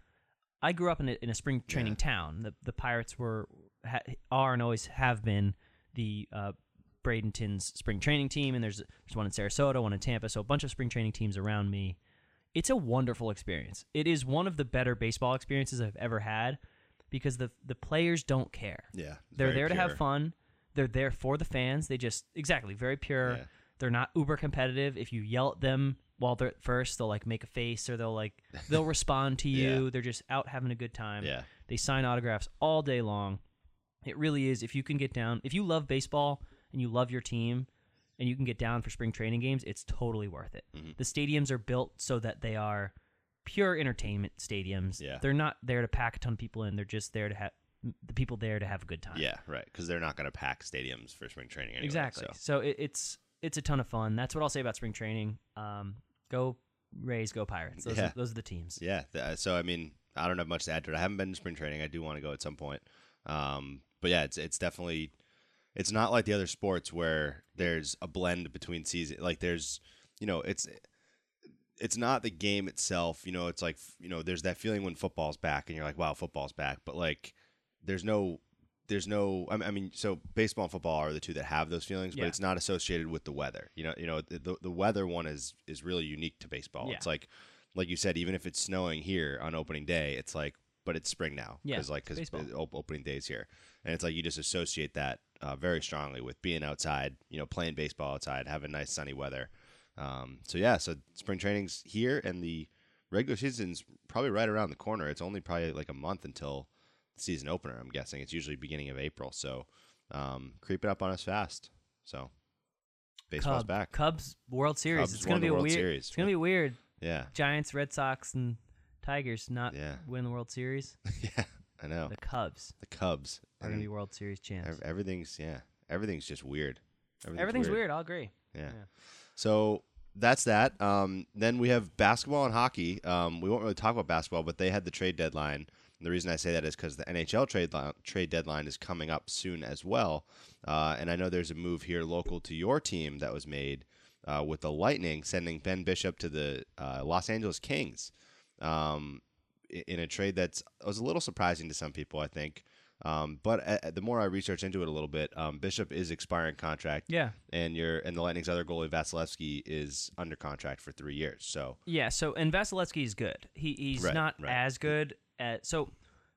I grew up in a, in a spring training yeah. town. The the Pirates were ha, are and always have been the uh, Bradenton's spring training team, and there's there's one in Sarasota, one in Tampa, so a bunch of spring training teams around me. It's a wonderful experience. It is one of the better baseball experiences I've ever had because the the players don't care. Yeah, they're there pure. to have fun. They're there for the fans. They just exactly very pure. Yeah. They're not uber competitive. If you yell at them while they're at first, they'll like make a face or they'll like they'll respond to you. Yeah. They're just out having a good time. Yeah, they sign autographs all day long. It really is. If you can get down, if you love baseball and you love your team, and you can get down for spring training games, it's totally worth it. Mm-hmm. The stadiums are built so that they are pure entertainment stadiums. Yeah. They're not there to pack a ton of people in. They're just there to have the people there to have a good time. Yeah, right, because they're not going to pack stadiums for spring training anyway. Exactly. So, so it, it's it's a ton of fun. That's what I'll say about spring training. Um, go Rays, go Pirates. Those, yeah. are, those are the teams. Yeah, so I mean, I don't have much to add to it. I haven't been to spring training. I do want to go at some point. Um, but yeah, it's it's definitely... It's not like the other sports where there's a blend between seasons. Like there's, you know, it's it's not the game itself. You know, it's like, you know, there's that feeling when football's back and you're like, wow, football's back. But like there's no, there's no, I mean, so baseball and football are the two that have those feelings, yeah. but it's not associated with the weather. You know, you know, the the weather one is, is really unique to baseball. Yeah. It's like, like you said, even if it's snowing here on opening day, it's like, but it's spring now. Yeah, cause like, because opening day is here. And it's like you just associate that. Uh, very strongly with being outside, you know, playing baseball outside, having nice sunny weather. Um, so, yeah, so spring training's here, and the regular season's probably right around the corner. It's only probably like a month until the season opener, I'm guessing. It's usually beginning of April, so um, creeping up on us fast. So, baseball's Cub, back. Cubs World Series. Cubs it's going to be weird. Series. It's going to be weird. Yeah. Giants, Red Sox, and Tigers not yeah. win the World Series. yeah. I know. The Cubs. The Cubs. Are going to be World Series champs. Everything's, yeah. Everything's just weird. Everything's, everything's weird. weird. I'll agree. Yeah. yeah. So that's that. Um, then we have basketball and hockey. Um, we won't really talk about basketball, but they had the trade deadline. And the reason I say that is because the N H L trade, li- trade deadline is coming up soon as well. Uh, and I know there's a move here local to your team that was made uh, with the Lightning sending Ben Bishop to the uh, Los Angeles Kings. Um in a trade that's was a little surprising to some people, I think. Um, but uh, the more I research into it a little bit, um, Bishop is expiring contract. Yeah. And your and the Lightning's other goalie, Vasilevsky, is under contract for three years. So yeah. So and Vasilevsky is good. He he's right, not right. as good at. So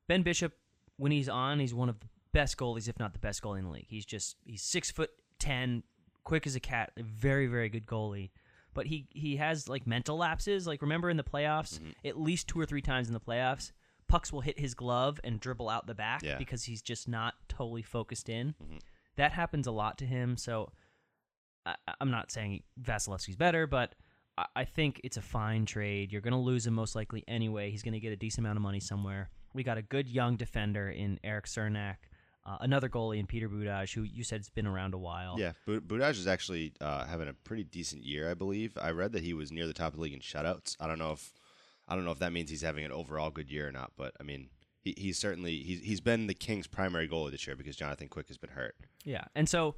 Ben Bishop, when he's on, he's one of the best goalies, if not the best goalie in the league. He's just he's six foot ten, quick as a cat, a very very good goalie. But he, he has, like, mental lapses. Like, remember in the playoffs, mm-hmm. at least two or three times in the playoffs, pucks will hit his glove and dribble out the back yeah. because he's just not totally focused in. Mm-hmm. That happens a lot to him. So I, I'm not saying Vasilevsky's better, but I, I think it's a fine trade. You're going to lose him most likely anyway. He's going to get a decent amount of money somewhere. We got a good young defender in Eric Cernak. Uh, another goalie in Peter Budaj, who you said has been around a while. Yeah, Budaj is actually uh, having a pretty decent year, I believe. I read that he was near the top of the league in shutouts. I don't know if I don't know if that means he's having an overall good year or not, but I mean, he, he's certainly he's he's been the Kings' primary goalie this year because Jonathan Quick has been hurt. Yeah, and so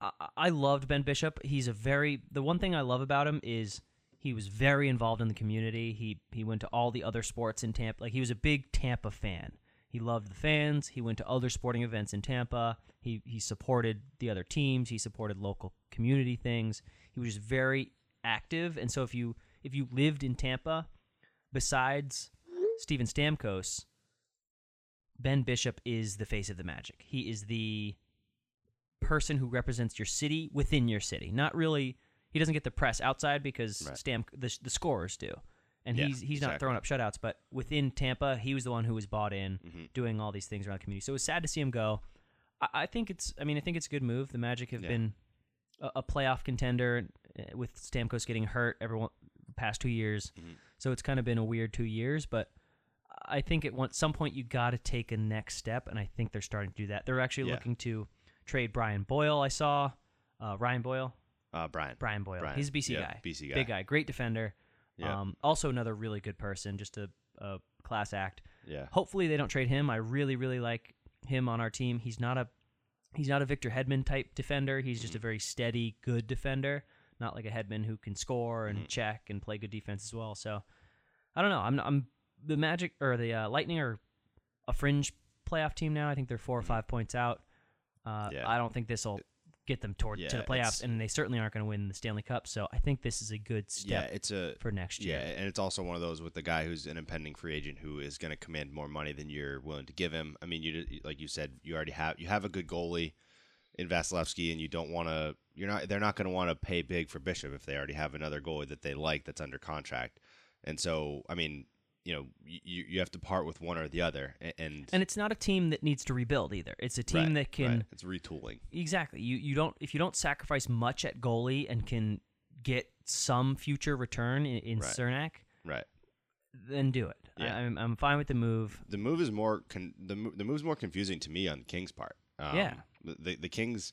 I, I loved Ben Bishop. He's a very the one thing I love about him is He was very involved in the community. He he went to all the other sports in Tampa. Like, he was a big Tampa fan. He loved the fans. He went to other sporting events in Tampa. He he supported the other teams. He supported local community things. He was just very active. And so if you if you lived in Tampa, besides Steven Stamkos, Ben Bishop is the face of the Magic. He is the person who represents your city within your city. Not really. He doesn't get the press outside because right. Stam the, the scorers do. And yeah, he's he's exactly. not throwing up shutouts, but within Tampa, he was the one who was bought in, mm-hmm. doing all these things around the community. So it was sad to see him go. I, I think it's, I mean, I think it's a good move. The Magic have yeah. been a, a playoff contender with Stamkos getting hurt every one, the past two years. Mm-hmm. So it's kind of been a weird two years, but I think at one, some point you got to take a next step, and I think they're starting to do that. They're actually yeah. looking to trade Brian Boyle. I saw uh, Ryan Boyle. Uh, Brian. Brian Boyle. Brian. He's a B C yep, guy. B C guy. Big guy. Great defender. Yep. Um, also another really good person, just a, a class act. Yeah. Hopefully they don't trade him. I really, really like him on our team. He's not a he's not a Victor Hedman type defender. He's just mm-hmm. a very steady, good defender. Not like a Hedman who can score and mm-hmm. check and play good defense as well. So I don't know. I'm I'm the Magic or the uh, Lightning are a fringe playoff team now. I think they're four or five points out. Uh, yeah. I don't think this will get them toward yeah, to the playoffs, and they certainly aren't going to win the Stanley Cup. So I think this is a good step yeah, it's a, for next year. Yeah, and it's also one of those with the guy who's an impending free agent who is going to command more money than you're willing to give him. I mean, you like you said, you already have you have a good goalie in Vasilevsky, and you don't want to. You're not. They're not going to want to pay big for Bishop if they already have another goalie that they like that's under contract. And so, I mean, you know, you you have to part with one or the other, and and it's not a team that needs to rebuild either. It's a team right, that can right. it's retooling. Exactly. You you don't if you don't sacrifice much at goalie and can get some future return in, in right. Cernak, right? Then do it. Yeah. I, I'm I'm fine with the move. The move is more con, the the move's more confusing to me on the Kings' part. Um, yeah. The the Kings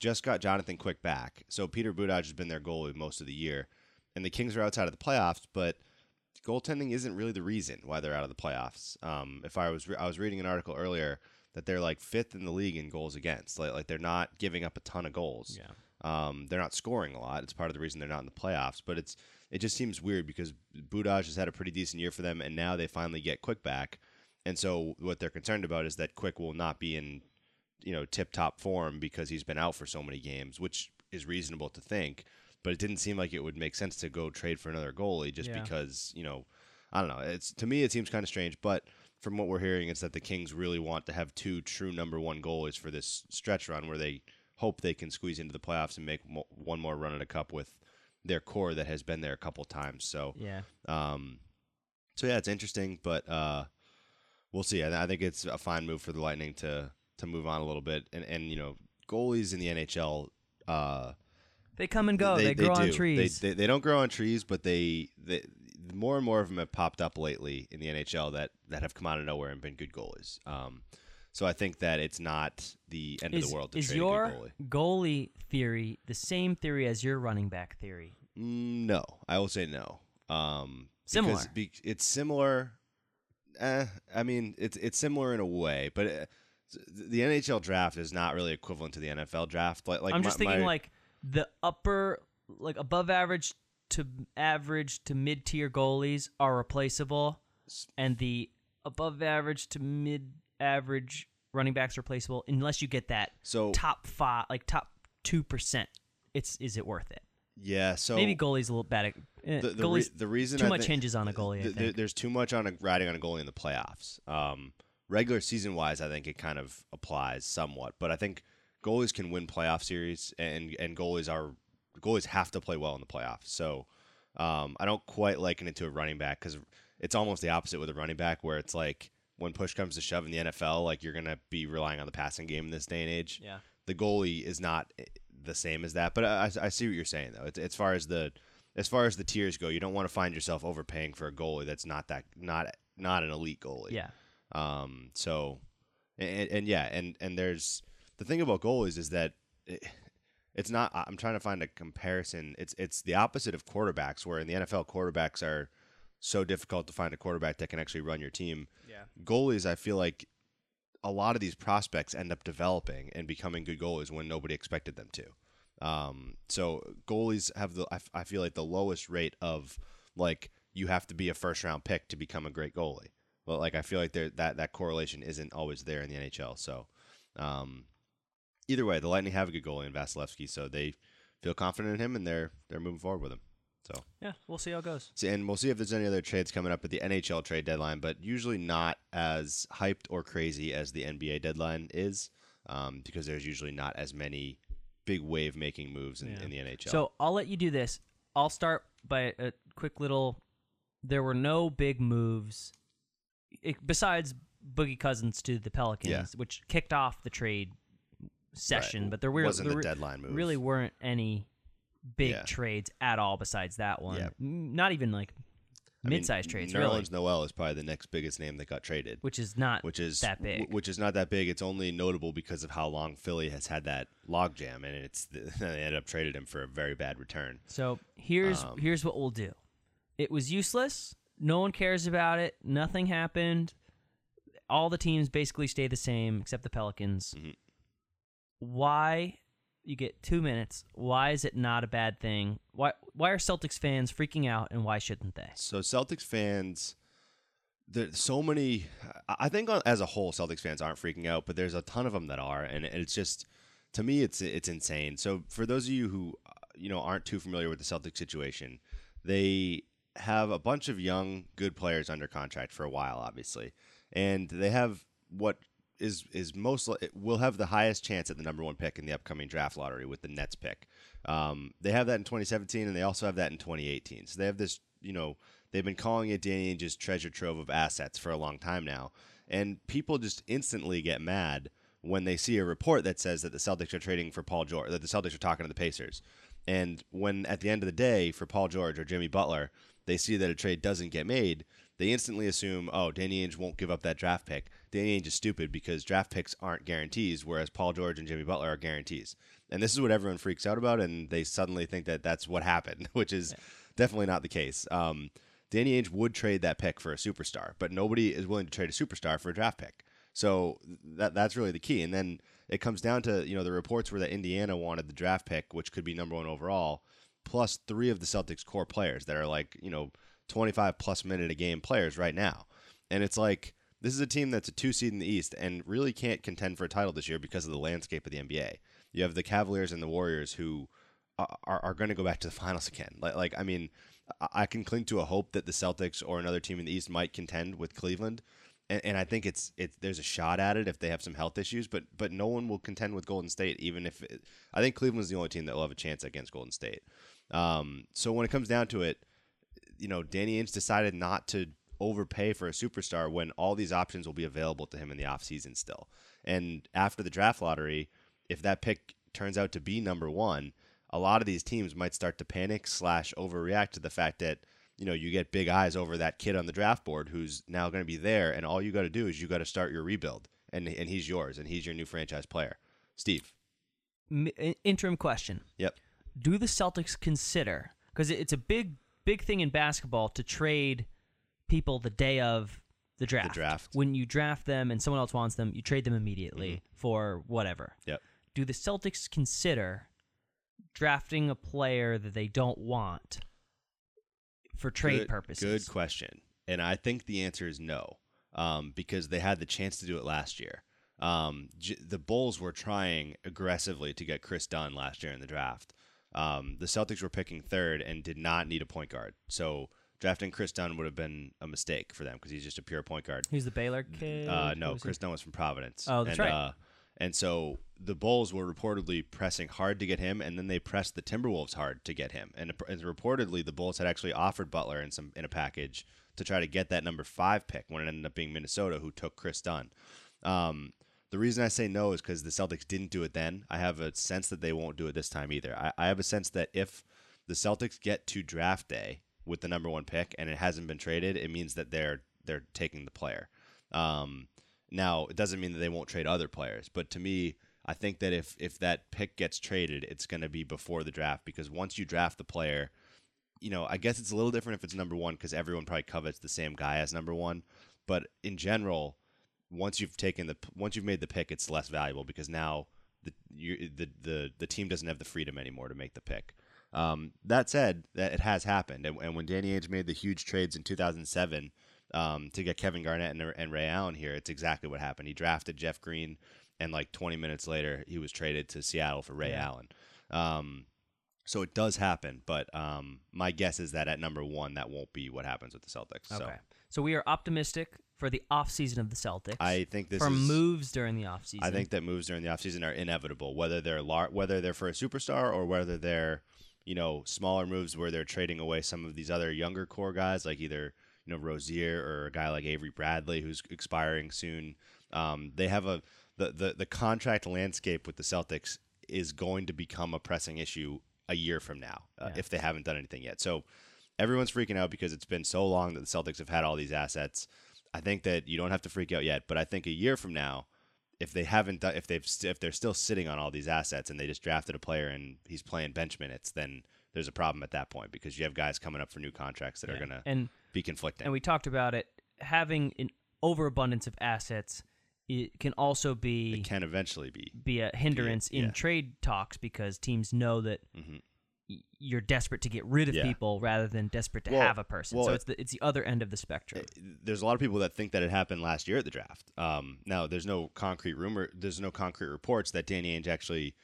just got Jonathan Quick back, so Peter Budaj has been their goalie most of the year, and the Kings are outside of the playoffs, but goaltending isn't really the reason why they're out of the playoffs. Um, if I was re- I was reading an article earlier that they're like fifth in the league in goals against. Like, like they're not giving up a ton of goals. Yeah. Um, they're not scoring a lot. It's part of the reason they're not in the playoffs. But it's it just seems weird because Budaj has had a pretty decent year for them, and now they finally get Quick back. And so what they're concerned about is that Quick will not be in, you know, tip top form because he's been out for so many games, which is reasonable to think. But it didn't seem like it would make sense to go trade for another goalie just yeah. because, you know, I don't know. It's to me, it seems kind of strange. But from what we're hearing, it's that the Kings really want to have two true number one goalies for this stretch run where they hope they can squeeze into the playoffs and make mo- one more run at a cup with their core that has been there a couple times. So, yeah. Um, so, yeah, it's interesting, but uh, we'll see. I, I think it's a fine move for the Lightning to to move on a little bit. And, and you know, goalies in the N H L uh, – they come and go. They, they grow they on trees. They, they they don't grow on trees, but they, they more and more of them have popped up lately in the N H L that, that have come out of nowhere and been good goalies. Um, so I think that it's not the end is, of the world to trade a good goalie. Is your goalie theory the same theory as your running back theory? No, I will say no. Um, similar. Be, it's similar. Eh, I mean, it's it's similar in a way, but it, the N H L draft is not really equivalent to the N F L draft. Like, like I'm just my, thinking my, like. The upper, like above average to average to mid-tier goalies are replaceable, and the above average to mid-average running backs are replaceable unless you get that so, top five, like top two percent. It's is it worth it? Yeah, so maybe goalies a little bad. Eh, the, the, goalies, re- the reason too I much think, hinges on a goalie. The, I think. There's too much on a, riding on a goalie in the playoffs. Um, regular season wise, I think it kind of applies somewhat, but I think. Goalies can win playoff series, and, and goalies are goalies have to play well in the playoffs. So um, I don't quite liken it to a running back because it's almost the opposite with a running back, where it's like when push comes to shove in the N F L, like you're gonna be relying on the passing game in this day and age. Yeah, the goalie is not the same as that. But I, I see what you're saying though. It's, as far as the as far as the tiers go, you don't want to find yourself overpaying for a goalie that's not that not not an elite goalie. Yeah. Um. So, and, and yeah, and and there's. The thing about goalies is that it, it's not. I'm trying to find a comparison. It's it's the opposite of quarterbacks, where in the N F L, quarterbacks are so difficult to find a quarterback that can actually run your team. Yeah. Goalies, I feel like a lot of these prospects end up developing and becoming good goalies when nobody expected them to. Um, so goalies have the, I, f- I feel like the lowest rate of like, you have to be a first round pick to become a great goalie. But like, I feel like there, that, that correlation isn't always there in the N H L. So, um, either way, the Lightning have a good goalie in Vasilevsky, so they feel confident in him and they're, they're moving forward with him. So yeah, we'll see how it goes. See, and we'll see if there's any other trades coming up at the N H L trade deadline, but usually not as hyped or crazy as the N B A deadline is, um, because there's usually not as many big wave-making moves in, yeah. in the N H L. So I'll let you do this. I'll start by a quick little... There were no big moves it, besides Boogie Cousins to the Pelicans, yeah. which kicked off the trade session, right. but there, were, wasn't there the deadline move. really weren't any... Big yeah. trades at all besides that one. Yeah. Not even like mid-sized I mean, trades, Nerlens really. Nerlens Noel is probably the next biggest name that got traded. Which is not which is, that big. W- which is not that big. It's only notable because of how long Philly has had that logjam, and it's the, they ended up trading him for a very bad return. So here's um, here's what we'll do. It was useless. No one cares about it. Nothing happened. All the teams basically stay the same except the Pelicans. Mm-hmm. Why... You get two minutes. Why is it not a bad thing? Why why are Celtics fans freaking out, and why shouldn't they? So Celtics fans, there's so many. I think as a whole, Celtics fans aren't freaking out, but there's a ton of them that are, and it's just, to me, it's it's insane. So for those of you who you know aren't too familiar with the Celtics situation, they have a bunch of young, good players under contract for a while, obviously, and they have what. Is is most will have the highest chance at the number one pick in the upcoming draft lottery with the Nets pick. Um, they have that in twenty seventeen, and they also have that in twenty eighteen. So they have this, you know, they've been calling it Danny Ainge's treasure trove of assets for a long time now, and people just instantly get mad when they see a report that says that the Celtics are trading for Paul George, that the Celtics are talking to the Pacers, and when at the end of the day for Paul George or Jimmy Butler, they see that a trade doesn't get made. They instantly assume, oh, Danny Ainge won't give up that draft pick. Danny Ainge is stupid because draft picks aren't guarantees, whereas Paul George and Jimmy Butler are guarantees. And this is what everyone freaks out about, and they suddenly think that that's what happened, which is yeah. definitely not the case. Um, Danny Ainge would trade that pick for a superstar, but nobody is willing to trade a superstar for a draft pick. So that that's really the key. And then it comes down to, you know, the reports were that Indiana wanted the draft pick, which could be number one overall, plus three of the Celtics' core players that are like, you know, twenty-five plus minute a game players right now. And it's like, this is a team that's a two seed in the East and really can't contend for a title this year because of the landscape of the N B A. You have the Cavaliers and the Warriors who are, are, are going to go back to the finals again. Like, like, I mean, I can cling to a hope that the Celtics or another team in the East might contend with Cleveland. And, and I think it's, it, there's a shot at it if they have some health issues, but, but no one will contend with Golden State, even if it, I think Cleveland's the only team that will have a chance against Golden State. Um, so when it comes down to it, you know, Danny Ainge decided not to overpay for a superstar when all these options will be available to him in the offseason still. And after the draft lottery, if that pick turns out to be number one, a lot of these teams might start to panic slash overreact to the fact that, you know, you get big eyes over that kid on the draft board who's now going to be there. And all you got to do is you got to start your rebuild. And, and he's yours. And he's your new franchise player. Steve. Interim question. Yep. Do the Celtics consider, because it's a big Big thing in basketball to trade people the day of the draft. The draft. When you draft them and someone else wants them, you trade them immediately mm-hmm. for whatever. Yep. Do the Celtics consider drafting a player that they don't want for trade good, purposes? Good question. And I think the answer is no, um, because they had the chance to do it last year. Um, J- the Bulls were trying aggressively to get Chris Dunn last year in the draft. Um, the Celtics were picking third and did not need a point guard. So drafting Chris Dunn would have been a mistake for them because he's just a pure point guard. He's the Baylor kid? Uh, no, Chris he? Dunn was from Providence. Oh, that's and, right. Uh, and so the Bulls were reportedly pressing hard to get him, and then they pressed the Timberwolves hard to get him. And, and reportedly, the Bulls had actually offered Butler in some in a package to try to get that number five pick when it ended up being Minnesota who took Chris Dunn. Um The reason I say no is because the Celtics didn't do it then. I have a sense that they won't do it this time either. I, I have a sense that if the Celtics get to draft day with the number one pick and it hasn't been traded, it means that they're they're taking the player. Um, now, it doesn't mean that they won't trade other players. But to me, I think that if, if that pick gets traded, it's going to be before the draft. Because once you draft the player, you know, I guess it's a little different if it's number one because everyone probably covets the same guy as number one. But in general... Once you've taken the, once you've made the pick, it's less valuable because now the you, the, the the team doesn't have the freedom anymore to make the pick. Um, that said, that it has happened, and, and when Danny Ainge made the huge trades in two thousand seven um, to get Kevin Garnett and, and Ray Allen here, it's exactly what happened. He drafted Jeff Green, and like twenty minutes later, he was traded to Seattle for Ray yeah. Allen. Um, so it does happen, but um, my guess is that at number one, that won't be what happens with the Celtics. Okay, so, so we are optimistic for the offseason of the Celtics. I think this for is, moves during the offseason. I think that moves during the offseason are inevitable, whether they're lar- whether they're for a superstar or whether they're, you know, smaller moves where they're trading away some of these other younger core guys, like either, you know, Rozier or a guy like Avery Bradley, who's expiring soon. Um, they have a the, the the contract landscape with the Celtics is going to become a pressing issue a year from now uh, yeah. if they haven't done anything yet. So everyone's freaking out because it's been so long that the Celtics have had all these assets. I think that you don't have to freak out yet, but I think a year from now, if they haven't done, if they've, st- if they're still sitting on all these assets and they just drafted a player and he's playing bench minutes, then there's a problem at that point because you have guys coming up for new contracts that yeah. are going to be conflicting. And we talked about it. Having an overabundance of assets, it can also be, it can eventually be, be a hindrance be a, yeah. in trade talks because teams know that mm-hmm. you're desperate to get rid of yeah. people rather than desperate to well, have a person. Well, so it's the, it's the other end of the spectrum. It, there's a lot of people that think that it happened last year at the draft. Um, now there's no concrete rumor. There's no concrete reports that Danny Ainge actually,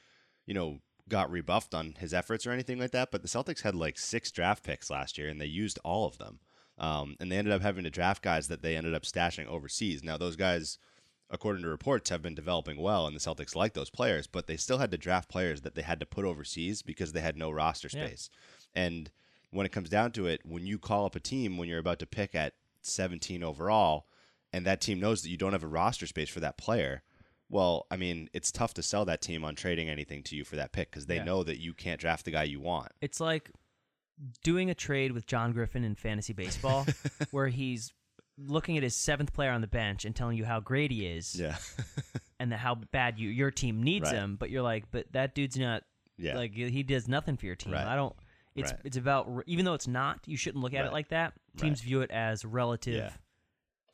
you know, got rebuffed on his efforts or anything like that. But the Celtics had like six draft picks last year and they used all of them. Um, and they ended up having to draft guys that they ended up stashing overseas. Now those guys, according to reports, have been developing well, and the Celtics like those players, but they still had to draft players that they had to put overseas because they had no roster space. Yeah. And when it comes down to it, when you call up a team when you're about to pick at seventeen overall, and that team knows that you don't have a roster space for that player, well, I mean, it's tough to sell that team on trading anything to you for that pick because they yeah. know that you can't draft the guy you want. It's like doing a trade with John Griffin in fantasy baseball where he's looking at his seventh player on the bench and telling you how great he is, yeah, and the, how bad you your team needs right. him, but you're like, but that dude's not, yeah, like he does nothing for your team. Right. I don't. It's right. it's about, even though it's not, you shouldn't look at right. it like that. Teams right. view it as relative yeah.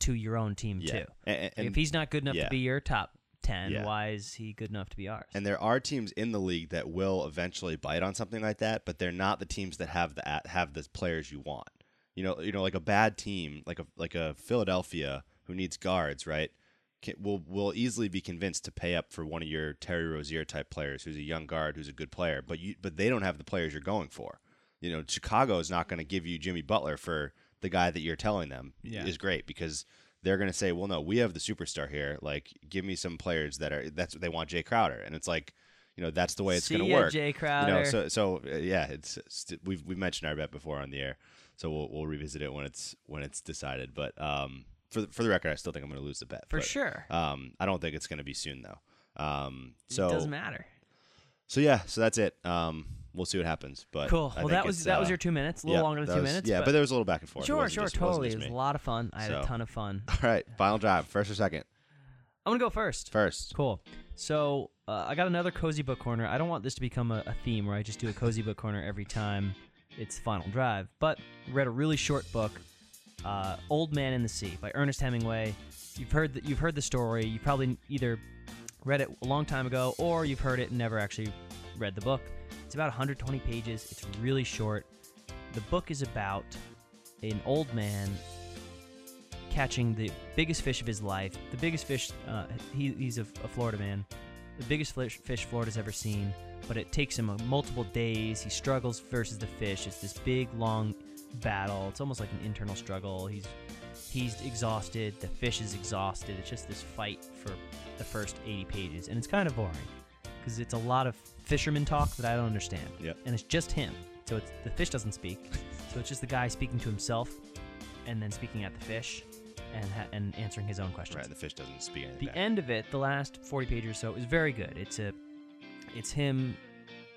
to your own team yeah. too. And, and, like if he's not good enough yeah. to be your top ten, yeah. why is he good enough to be ours? And there are teams in the league that will eventually bite on something like that, but they're not the teams that have the have the players you want. You know, you know, like a bad team, like a like a Philadelphia who needs guards, right? Can, will will easily be convinced to pay up for one of your Terry Rozier type players, who's a young guard, who's a good player, but you but they don't have the players you're going for. You know, Chicago is not going to give you Jimmy Butler for the guy that you're telling them yeah. is great because they're going to say, well, no, we have the superstar here. Like, give me some players that are that's they want Jay Crowder, and it's like, you know, that's the way it's going to work. Jay Crowder. You know, so so uh, yeah, it's st- we've we've mentioned our bet before on the air. So we'll we'll revisit it when it's when it's decided. But um, for the, for the record, I still think I'm going to lose the bet for but, sure. Um, I don't think it's going to be soon though. Um, so it doesn't matter. So yeah, so that's it. Um, we'll see what happens. But cool. I well, that was that uh, was your two minutes. A little yeah, longer than two was, minutes. Yeah, but, but there was a little back and forth. Sure, sure, just, totally. It, it was a lot of fun. I had so. a ton of fun. All right, final drive, first or second? I'm gonna go first. First. Cool. So uh, I got another cozy book corner. I don't want this to become a, a theme where I just do a cozy book corner every time. It's final drive, but read a really short book, uh, "Old Man in the Sea" by Ernest Hemingway. You've heard the, you've heard the story. You probably either read it a long time ago, or you've heard it and never actually read the book. It's about one hundred twenty pages. It's really short. The book is about an old man catching the biggest fish of his life. The biggest fish. Uh, he, he's a, a Florida man. The biggest fish, fish Florida's ever seen. But it takes him multiple days. He struggles versus the fish. It's this big, long battle. It's almost like an internal struggle. He's he's exhausted. The fish is exhausted. It's just this fight for the first eighty pages. And it's kind of boring because it's a lot of fisherman talk that I don't understand. Yep. And it's just him. So it's, the fish doesn't speak. So it's just the guy speaking to himself and then speaking at the fish and ha- and answering his own questions. Right, the fish doesn't speak anything. The back. End of it, the last forty pages or so, is very good. It's a... It's him,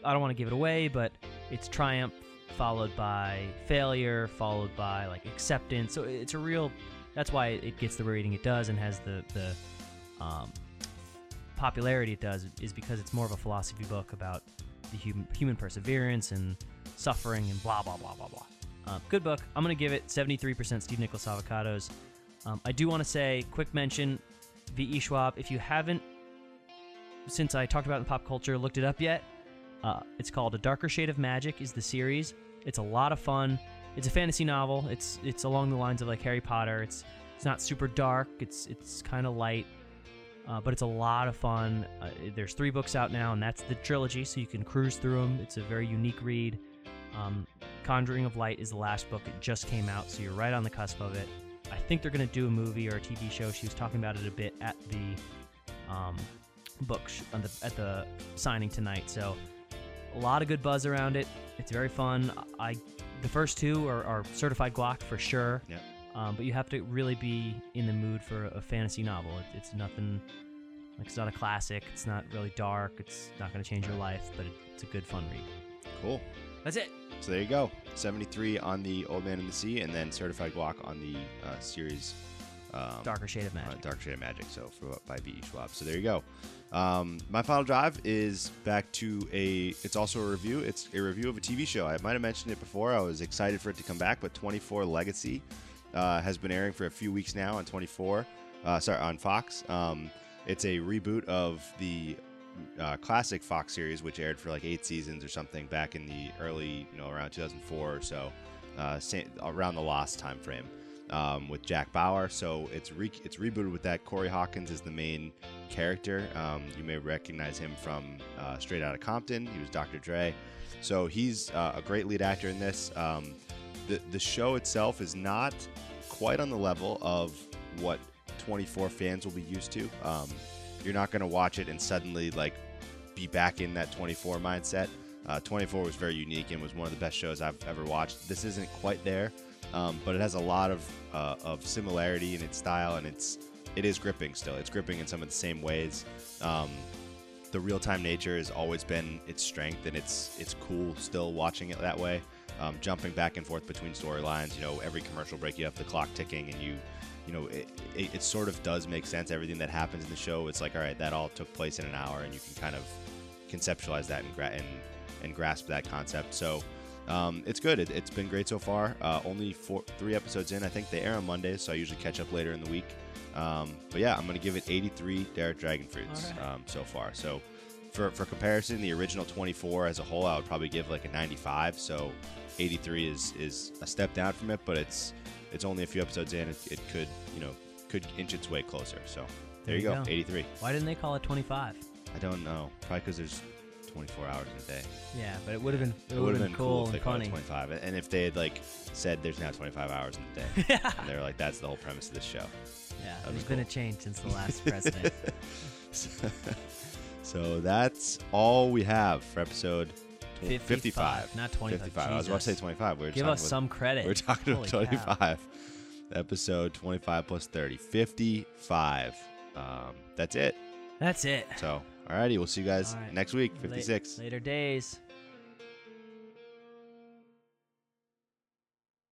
I don't want to give it away, but it's triumph followed by failure, followed by like acceptance. So it's a real, that's why it gets the rating it does and has the, the um, popularity it does, is because it's more of a philosophy book about the human, human perseverance and suffering and blah, blah, blah, blah, blah. Uh, good book. I'm going to give it seventy-three percent Steve Nicholas Avocados. Um, I do want to say, quick mention, V E Schwab, if you haven't since I talked about it in pop culture, looked it up yet. Uh, it's called A Darker Shade of Magic is the series. It's a lot of fun. It's a fantasy novel. It's it's along the lines of like Harry Potter. It's it's not super dark. It's it's kind of light, uh, but it's a lot of fun. Uh, there's three books out now, and that's the trilogy, so you can cruise through them. It's a very unique read. Um, Conjuring of Light is the last book. It just came out, so you're right on the cusp of it. I think they're going to do a movie or a T V show. She was talking about it a bit at the um, book sh- on the, at the signing tonight, so a lot of good buzz around it. It's very fun. I the first two are, are certified guac for sure. Yep. Um, but you have to really be in the mood for a, a fantasy novel. It, it's nothing like it's not a classic. It's not really dark. It's not going to change your life, but it, it's a good fun read. Cool. That's it. So there you go. seventy-three on the Old Man and the Sea, and then certified guac on the uh, series. Um, Darker Shade of Magic. Uh, Darker Shade of Magic. So for by V E Schwab. So there you go. Um, my final drive is back to a. It's also a review. It's a review of a T V show. I might have mentioned it before. I was excited for it to come back, but twenty-four Legacy uh, has been airing for a few weeks now on twenty-four. Uh, sorry, on Fox. Um, it's a reboot of the uh, classic Fox series, which aired for like eight seasons or something back in the early, you know, around two thousand four or so, uh, around the Lost time frame. Um, with Jack Bauer, so it's re- it's rebooted with that. Corey Hawkins is the main character. Um, you may recognize him from uh, Straight Outta Compton. He was Doctor Dre, so he's uh, a great lead actor in this. Um, the the show itself is not quite on the level of what twenty-four fans will be used to. Um, you're not going to watch it and suddenly like be back in that twenty-four mindset. Uh, twenty-four was very unique and was one of the best shows I've ever watched. This isn't quite there. Um, but it has a lot of uh, of similarity in its style, and it's it is gripping still. It's gripping in some of the same ways. Um, the real-time nature has always been its strength, and it's it's cool still watching it that way. Um, jumping back and forth between storylines, you know, every commercial break you have the clock ticking, and you you know it, it it sort of does make sense. Everything that happens in the show, it's like, all right, that all took place in an hour, and you can kind of conceptualize that and gra- and, and grasp that concept. So. Um, it's good. It, it's been great so far. Uh, only four, three episodes in. I think they air on Mondays, so I usually catch up later in the week. Um, but yeah, I'm going to give it eighty-three Derek Dragonfruits right. um, so far. So for, for comparison, the original twenty-four as a whole, I would probably give like a ninety-five. So eighty-three is, is a step down from it, but it's it's only a few episodes in. It, it could, you know, could inch its way closer. So there, there you go. go, eighty-three. Why didn't they call it twenty-five? I don't know. Probably because there's twenty-four hours in a day. Yeah, but it would have been it, it would have been, been cool if they called it twenty-five. And if they had like said there's now twenty-five hours in the day, and they were like, that's the whole premise of this show. Yeah, there's cool. been a change since the last president. so, so that's all we have for episode tw- fifty-five. fifty-five, not twenty-five. fifty-five. Jesus. I was about to say twenty-five. We were Give us with, some credit. We we're talking about twenty-five. Cow. Episode twenty-five plus thirty, fifty-five. Um, that's it. That's it. So. Alrighty, we'll see you guys right. next week, fifty-six. Later days.